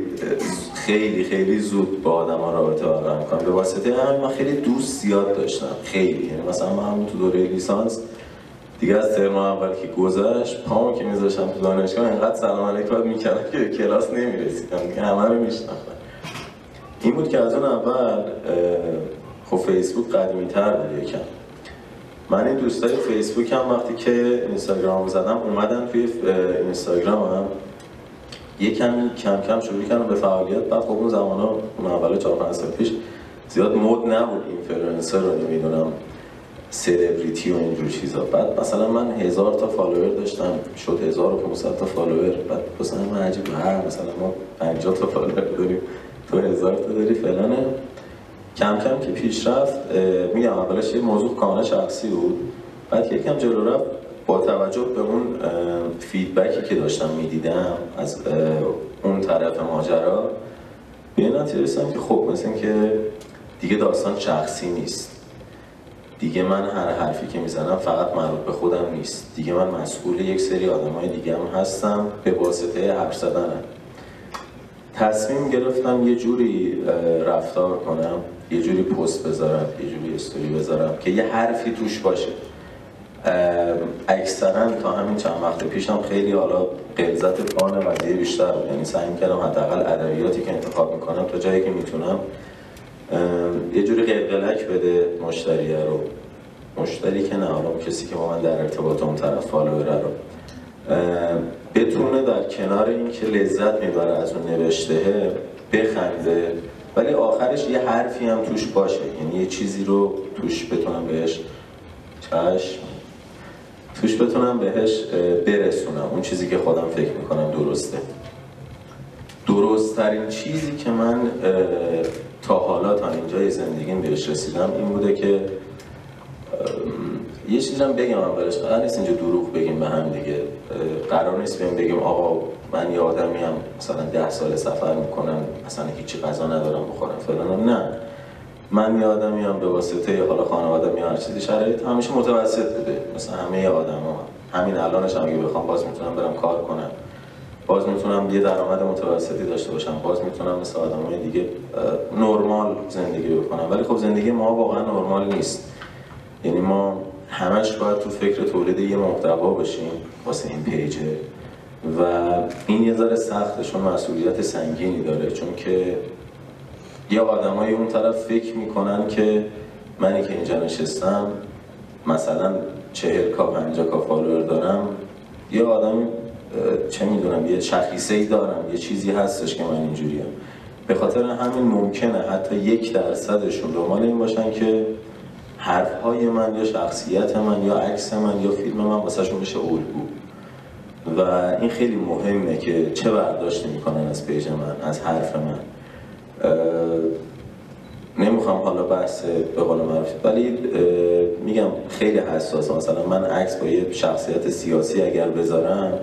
خیلی خیلی زود با آدما رابطه برقرار می‌کنم. به واسطه هم من خیلی دوست زیاد داشتم، خیلی، یعنی مثلا من همون تو دوره لیسانس دیگه از ترم اول که گذشت پامو که میذاشتم تو دانشگاه اینقدر سلام علیکم میکردم که کلاس نمیرسیدم دیگه، همه رو میشناختم. این بود که از اون اول خب فیسبوک قدیمی‌تر بود یکم. من این دوستای فیسبوک هم وقتی که اینستاگرام زدم اومدن توی اینستاگرامم کم کم شروع کردم به فعالیت. بعد خب اون زمانا اون اوله 4-5 سال پیش زیاد مود نبود اینفلوئنسر رو، نمیدونم سلبریتی و اینجور چیزا. بعد مثلا من 1000 تا فالوور داشتم، شد 1500 تا فالوور. بعد مثلا من عجیب، مثلا ما 50 تا فالوور داریم، تو 1000 تا داری فلانه. کم کم که پیش رفت، میگم اولش یه موضوع کاملا شخصی بود، بعد یکم جلو رفت. با توجه به اون فیدبکی که داشتم میدیدم از اون طرف ماجرا، به این نتیجه رسیدم که خب مثلا که دیگه داستان شخصی نیست، دیگه من هر حرفی که میزنم فقط مربوط به خودم نیست، دیگه من مسئول یک سری آدمای دیگه هم هستم به واسطه حرف زدنم. تصمیم گرفتم یه جوری رفتار کنم، یه جوری پست بذارم، یه جوری استوری بذارم که یه حرفی توش باشه. اکثرا تا همین چند وقت پیشم خیلی حالا غلظت پان قضیه بیشتر بود، یعنی سعی می‌کردم حداقل ادبیاتی که انتخاب میکنم تا جایی که میتونم یه جوری قلقلک بده مشتری که نه، حالا کسی که با من در ارتباط، اون طرف فالوور رو بتونه در کنار این که لذت میبره از اون نوشته بخنده، ولی آخرش یه حرفی هم توش باشه، یعنی یه چیزی رو توش بتونم بهش برسونم، اون چیزی که خودم فکر میکنم درسته. درست‌ترین چیزی که من تا حالا تا اینجای زندگیم بهش رسیدم این بوده که یه چیزی هم بگم اولش، قرار نیست اینجا دروغ بگیم به هم دیگه، قرار نیست بهم بگیم آقا من یه آدمیم مثلا 10 سال سفر میکنم اصلا هیچی غذا ندارم بخورم فلان، نه من یه آدمیم به واسطه حالا خانواده‌ام یا هر چیزی شرایط همیشه متوسط بوده مثل همه آدما، همین الانش هم اگه بخوام باز میتونم برم کار کنم، باز میتونم یه درآمد متوسطی داشته باشم، باز میتونم مثل آدمای دیگه نرمال زندگی بکنم، ولی خب زندگی ما واقعا نرمال نیست، یعنی ما همش باید تو فکر تولید یه محتوا باشیم واسه این پیجه و این یه ذره سخته چون مسئولیت سنگینی داره، چون که یه آدمای اون طرف فکر میکنن که منی که اینجا نشستم مثلا 40K 50K فالوور دارم، یه آدم چه میدونم یه شخیصه‌ای دارم، یه چیزی هستش که من اینجوریم، به خاطر همین ممکنه حتی 1%شون دنبال این باشن که حرفهای من یا شخصیت من یا عکس من یا فیلم من واسه شون بشه الگو و این خیلی مهمه که چه برداشتی میکنن از پیج من، از حرف من. نمیخوام حالا بحث به قول معروف، ولی میگم خیلی حساسه، مثلا من عکس با یه شخصیت سیاسی اگر بذارم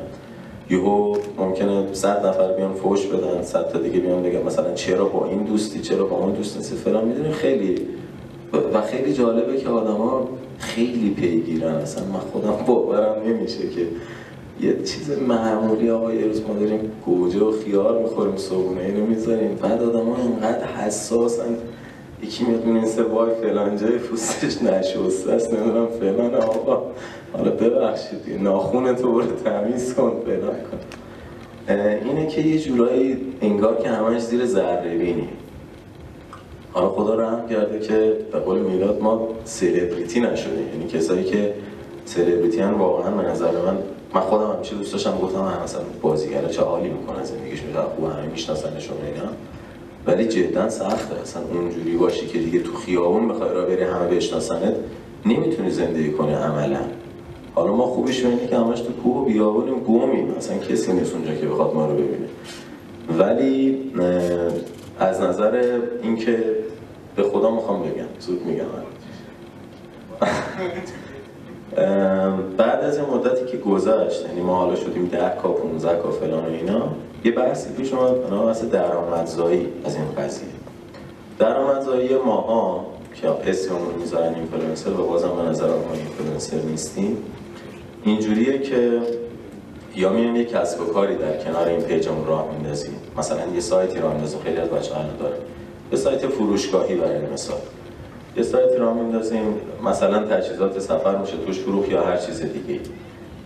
یهو ممکنه 100 نفر بیان فوش بدن، 100 تا دیگه بیان بگن مثلا چرا با این دوستی، چرا با اون دوست نیستی فلان، میدونی خیلی و خیلی جالبه که آدما خیلی پیگیرن، اصلا من خودم باورم نمیشه که یه چیز معمولی آقا یه روز ما داریم گوجه و خیار میخوریم صبحونه اینو میذاریم، بعد آدما اینقدر حساسن، یکی میاد مینویسه وای فلان جای پوستش نشسته است نمیدونم فلان، آقا حالا ببخشید ناخونتو برو تمیز کن فلان کن، اینه که یه جورایی انگار که همش زیر ذره بینی. حالا خدا رحم کرده که به قول میلاد ما سلبریتی نشدیم، یعنی کسایی که سلبریتی هن واقعا به نظر من خودم همیشه دوست داشتم، گفتم هم مثلا بازیگره چه حالی میکنن زندگیش میکنن خوب همه میشناسنشون اینا، ولی جدا سخته اصلا اونجوری باشی که دیگه تو خیابون بخوای راه بری همه بشناسنت، نمیتونی زندگی کنی عملا. حالا ما خوبیش اینه که همش تو کوه و بیابونیم گمیم، اصلا کسی نیست اونجا که بخواد ما رو ببینه، ولی از نظر اینکه به خدا میخوام بگم زود میگم بعد از این مدتی که گذشت، یعنی ما حالا شدیم 10K 15K فلان و اینا، یه بحثی پیش اومد به نام بحث درآمدزایی. از این قضیه درآمدزایی ماها که اسممون میذارن اینفلوئنسر و بازم به نظر ما اینفلوئنسر نیستیم، اینجوریه که یا میایم یک کسب و کاری در کنار این پیجمون راه میندازیم، مثلا یه سایتی راه میندازیم، خیلی از بچه‌ها اینو دارن، یه سایت فروشگاهی برای مثال، یه سایتی راه میندازیم مثلا تجهیزات سفر میشه توش فروش یا هر چیز دیگه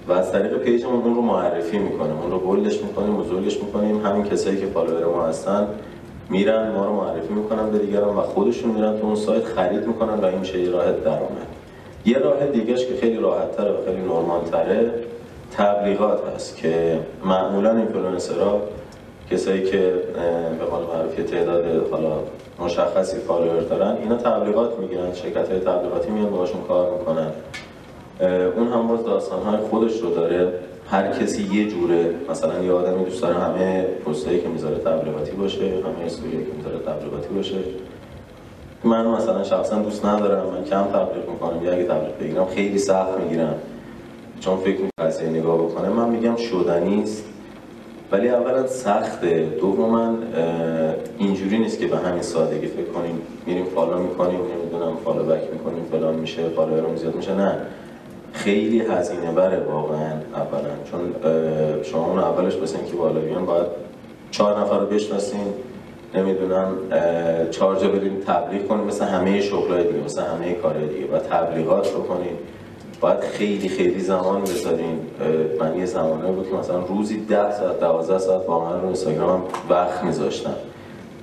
و از طریق پیجمون اون رو معرفی میکنیم، اون رو بولدش میکنیم، بزرگش میکنیم، همین کسایی که فالوور ما هستن میرن ما رو معرفی میکنن به دیگران و خودشون میرن تو اون سایت خرید میکنن و این میشه یه راه درآمد. یه راه دیگه‌اش که خیلی راحت‌تره و خیلی نورمال‌تره تبلیغات هست که معمولاً اینفلوئنسرها کسایی که به قول معروف تعداد حالا مشخصی فالوور دارن اینا تبلیغات میگیرن، شرکت‌های تبلیغاتی میان باهاشون کار میکنن، اون هم باز داستان‌های خودش رو داره، هر کسی یه جوره، مثلا یه آدمی دوست داره همه پستایی که میذاره تبلیغاتی باشه، همه استوریایی که میذاره تبلیغاتی باشه، من مثلا شخصا دوست ندارم، من کم تبلیغ میکنم یا اگه تبلیغ بگیرم خیلی سخت میگیرم چون فکر میکنم قضیه نگاه بکنه، من میگم شدنیست ولی اولا سخته، دوما اینجوری نیست که به همین سادگی فکر کنیم میریم فالو میکنیم نمیدونم فالو بک میکنیم فلان میشه فالوورم زیاد میشه، نه خیلی هزینه بره واقعا اولا، چون شما اون اولش واسه اینکه بالا بیان باید 4 نفر رو بشناسین، نمیدونم چارجا بدین تبلیغ کنین مثل همه شغلای دیگه، مثل همه کارهای دیگه و تبلیغات رو کنین، باید خیلی خیلی زمان بذارین. من یه زمانه بود که مثلا روزی 10 ساعت 12 ساعت واقعا رو اینستاگرامم وقت میذاشتم،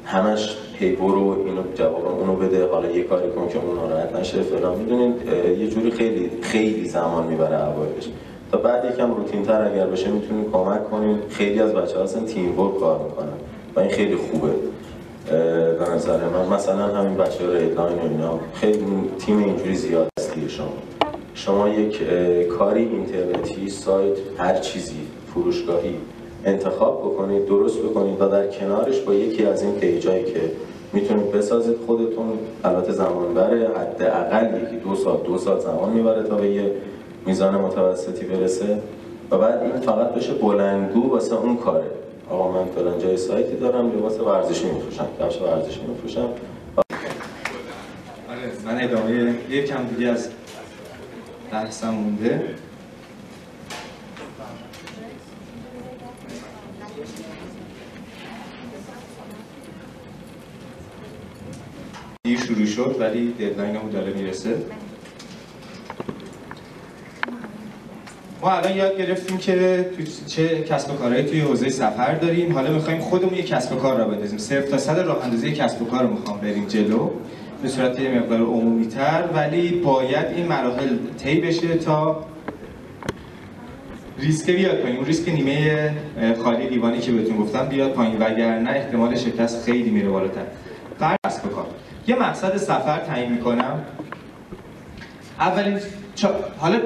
همش هی برو اینو جواب اونو بده، حالا یه کاری کن که اون ناراحت نشه فلان، میدونین یه جوری خیلی خیلی زمان میبره اولش، تا بعد یکم روتین تر اگر بشه میتونین کمک کنین. خیلی از بچه‌ها هستن تیم ورک کار میکنن و این خیلی خوبه به نظر من، مثلا همین بچه‌ها ردلاین و اینا خیلی تیم اینجوری زیاد هست، شما یک کاری اینترنتی، سایت، هر چیزی، فروشگاهی انتخاب بکنید، درست بکنید و در کنارش با یکی از این پیجایی که میتونید بسازید خودتون، البته زمان بره، حداقل یکی دو سال زمان میبره تا به یه میزان متوسطی برسه و بعد این فقط بشه بلندگو واسه اون کاره. آقا من فلان جای سایتی دارم لباس ورزشی میفروشم، کفش ورزشی میفروشم. من ادامه یکم دیگه از درسم مونده. این شروع شد ولی ددلاین هم داره میرسه. ما الان یاد گرفتیم که چه کسب و کارهایی توی حوزه سفر داریم. حالا می‌خوایم خودمون یک کسب و کار را بندازیم. صرف تا صد راه اندازی کسب و کار رو می‌خوام بریم جلو به صورت یه مقدار عمومی‌تر، ولی باید این مراحل طی بشه تا ریسک بیاد پایین. اون ریسک نیمه خالی لیوانی که بهتون گفتم بیاد پایین، وگرنه احتمال شکست خیلی میره بالاتر. کسب و کار یه مقصد سفر تعیین می‌کنم. اولین حالا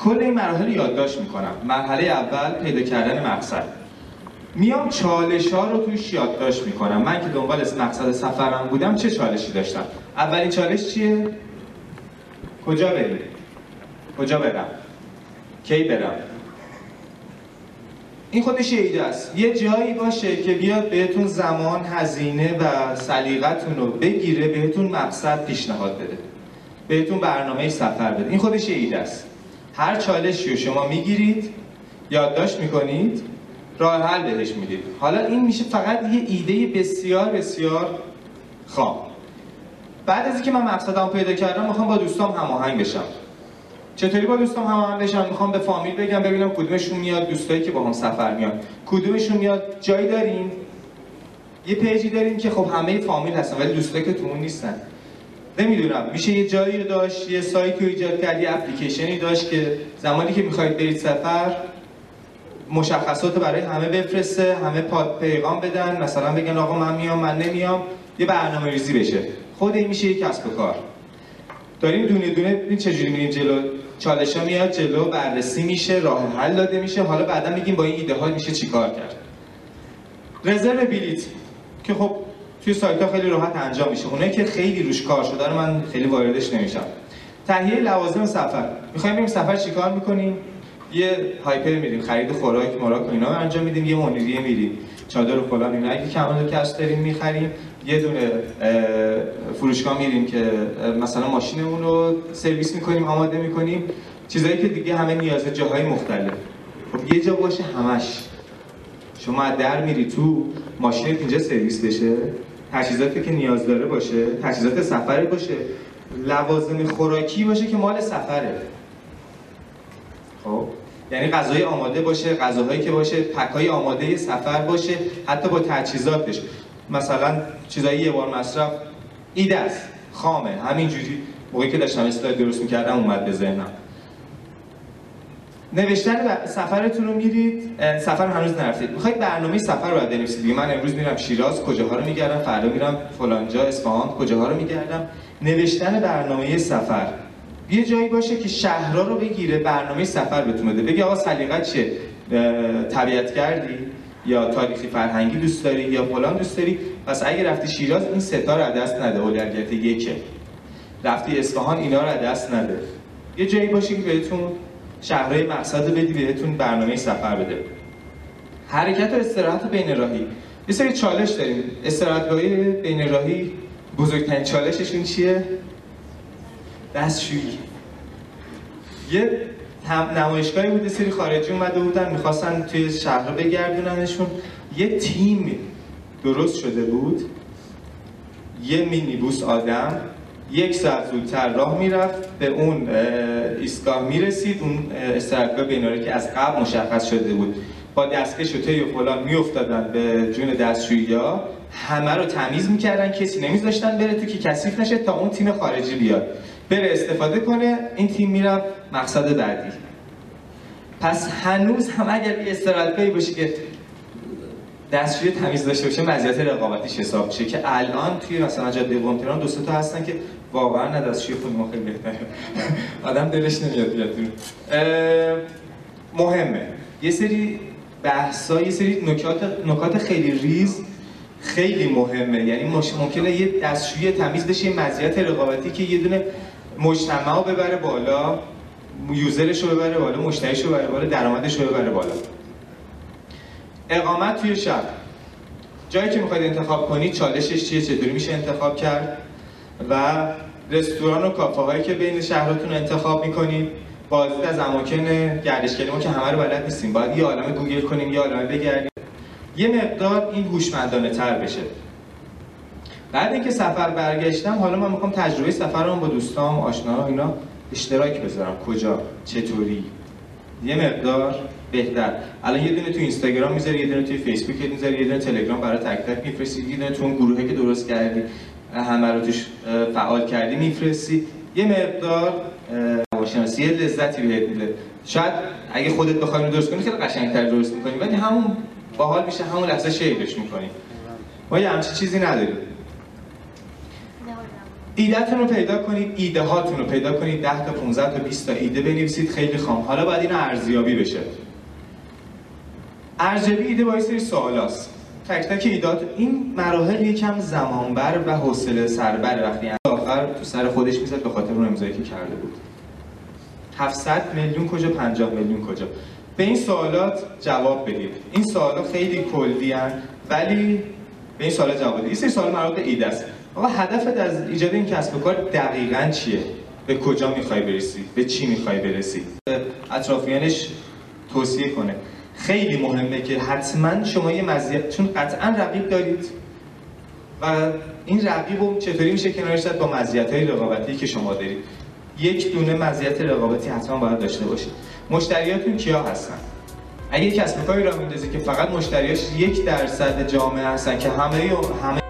کل این مراحل رو یادداشت میکنم. مرحله اول پیدا کردن مقصد. میام چالش ها رو توش یادداشت میکنم. من که دنبال مقصد سفرم بودم چه چالشی داشتم؟ اولین چالش چیه؟ کجا بریم؟ کجا برم؟ کی برم؟ این خودش یه ایده است. یه جایی باشه که بیاد بهتون زمان، هزینه و سلیقتون رو بگیره، بهتون مقصد پیشنهاد بده. بهتون برنامه سفر بده. این خودش ایده است. هر چالشی رو شما میگیرید، یادداشت میکنید، راه حل بهش میدید. حالا این میشه فقط یه ایده بسیار بسیار خام. بعد از اینکه من مقصدمو پیدا کردم، میخوام با دوستام هماهنگ بشم. چطوری با دوستام هماهنگ بشم؟ میخوام به فامیل بگم ببینم کدومشون میاد، دوستایی که با هم سفر میان کدومشون میاد. جایی داریم، یه پیجی داریم که خب همه فامیل هستن ولی دوستایی که تو اون نیستن. نمیدونم میشه یه جایی رو داشت، یه سایتی رو ایجاد کرد، یه اپلیکیشنی داشت که زمانی که میخواید برید سفر مشخصات رو برای همه بفرسته، همه پیغام بدن، مثلا بگن آقا من میام، من نمیام، یه برنامه‌ریزی بشه. خود این میشه یه کسب و کار. داریم دونه دونه چجوری میریم جلو. چالش‌ها میاد جلو، بررسی میشه، راه حل داده میشه. حالا بعدا میگیم با این ایده ها میشه چیکار کرد. رزرو بلیت که خب توی سایت ها خیلی راحت انجام میشه. اونایی که خیلی روش کار شده رو من خیلی واردش نمیشم. تهیه لوازم سفر. میخوایم بریم سفر چیکار میکنیم؟ یه هایپر میریم، خرید خوراک، مراک و اینا رو انجام میدیم، یه مونیریه میریم، چادر و فلان اینا. اگه کمال کش داریم میخریم، یه دونه فروشگاه میریم که مثلا ماشینمون رو سرویس میکنیم، آماده میکنیم. چیزایی که دیگه همه نیازه جاهای مختلف. خب یه جا باشه همش. شما در میری تو، ماشین اینجا سرویس بشه، تجهیزاتی که نیاز داره باشه، تجهیزات سفر باشه، لوازم خوراکی باشه که مال سفره. خب یعنی غذای آماده باشه، غذاهایی که باشه، پکای آماده سفر باشه، حتی با تجهیزاتش. مثلا چیزایی یه بار مصرف ایده است، خامه. همینجوری موقعی که داشتم اسلاید درست می‌کردم اومد به ذهنم. نوشتن سفرتون رو میرید، سفر هنوز نرفتید، میخواید برنامه سفر رو بنویسید. دیگه من امروز میرم شیراز، کجاها رو میگردم، فردا میرم فلانجا، اصفهان، کجاها رو میگردم. نوشتن برنامه سفر. یه جایی باشه که شهرها رو بگیره، برنامه سفر بهتون بده. بگی آقا سلیقت چیه؟ طبیعت گردی یا تاریخی فرهنگی دوست داری یا فلان دوست داری؟ پس اگه رفتی شیراز این ستا رو از دست نده، اولویت یکه. رفتی اصفهان اینا رو از دست نده. یه جایی باشه که بهتون شهرهای مقصد بدی، بهتون برنامه سفر بده. حرکت و استراحت بین راهی. یه سری چالش داریم. استراحت‌های بین راهی بزرگترین چالششون چیه؟ دستشویی. یه نمایشگاهی بود، سری خارجی اومده بودن می‌خواستن توی شهرها بگردوننشون. یه تیم درست شده بود. یه مینیبوس آدم 1 ساعت زودتر راه میرفت، به اون ایستگاه میرسید، اون استراحتگاه بین‌راه که از قبل مشخص شده بود. با دستکش و طی و فلان میافتادن به جون دستشویی‌ها، همه رو تمیز میکردن، کسی نمیذاشتن بره تو که کثیف نشه تا اون تیم خارجی بیاد بره استفاده کنه. این تیم میرفت مقصد بعدی. پس هنوز هم اگر یه استراحتگاهی باشه که دستشویی تمیز داشته باشه، مزیت رقابتیش حساب میشه که الان توی مثلا جاده قم تهران دو سه تا هستن که واقعا نه دستشویی خود ما خیلی بهتره. آدم دلش نمیاد بیاد. مهمه. یه سری بحث‌ها یه سری نکات خیلی ریز خیلی مهمه. یعنی ممکنه یه دستشویی تمیز بشه، یه مزیت رقابتی که یه دونه مجتمع رو ببره بالا، یوزرش رو ببره بالا، مشتریش رو ببره بالا، درآمدش رو ببره بالا. اقامت توی شهر، جایی که میخواید انتخاب کنید چالشش چیه، چطوری میشه انتخاب کرد، و رستوران و کافه هایی که بین شهراتون انتخاب میکنید. بازدید از اماکن گردشگری ما که همه رو بلد نیستیم، باید یه عالمه گوگل کنیم، یه عالمه بگردیم، یه مقدار این هوشمندانه تر بشه. بعد اینکه سفر برگشتم، حالا من میخوام تجربه سفرم با دوستام، آشناها، اینا اشتراک بذارم، کجا، چطوری، یه مقدار بهتر. الان یه دونه تو اینستاگرام میذاری، یه دونه تو فیسبوک میذاری، یه دونه تلگرام برای تک تک میفرستی، یه دونه تو اون گروهی که درست کردی همه رو توش فعال کردی میفرستی. یه مقدار شناسی لذتی بهت میده. شاید اگه خودت بخوای درست کنی خیلی قشنگ‌تر درست می‌کنی، ولی همون باحال میشه، همون لحظه شیرش می‌کنی. ما یه همچین چیزی نداریم. ایده‌تون رو پیدا کنید، ایده هاتون رو پیدا کنید، 10 تا 15 تا 20 تا ایده بنویسید، خیلی خام. حالا باید اینو ارزیابی بشه. ارزیابی ایده با یه سری سوالاست. تک تک ایدات این مراحل یکم زمانبر و حوصله سربر، وقتی آخر تو سر خودش میذاره به خاطر اون امضایی که کرده بود. 700 میلیون کجا، 50 میلیون کجا. به این سوالات جواب بدید. این سوالا خیلی کلی ان، ولی به این سوالا جواب بدید. این سری سوال مربوط به ایده است. آقا هدفت از ایجاد این کسب و کار دقیقاً چیه؟ به کجا می‌خوای برسی؟ به چی می‌خوای برسی؟ اطرافیانش توصیه کنه. خیلی مهمه که حتما شما یه مزیت، چون قطعاً رقیب دارید و این رقیبو چطوری میشه کنارش زد؟ با مزیت‌های رقابتی که شما دارید. یک دونه مزیت رقابتی حتما باید داشته باشید. مشتریاتون کیا هستن؟ اگه کسب و کاری را میندازی که فقط مشتریاش 1% جامعه هستن که همه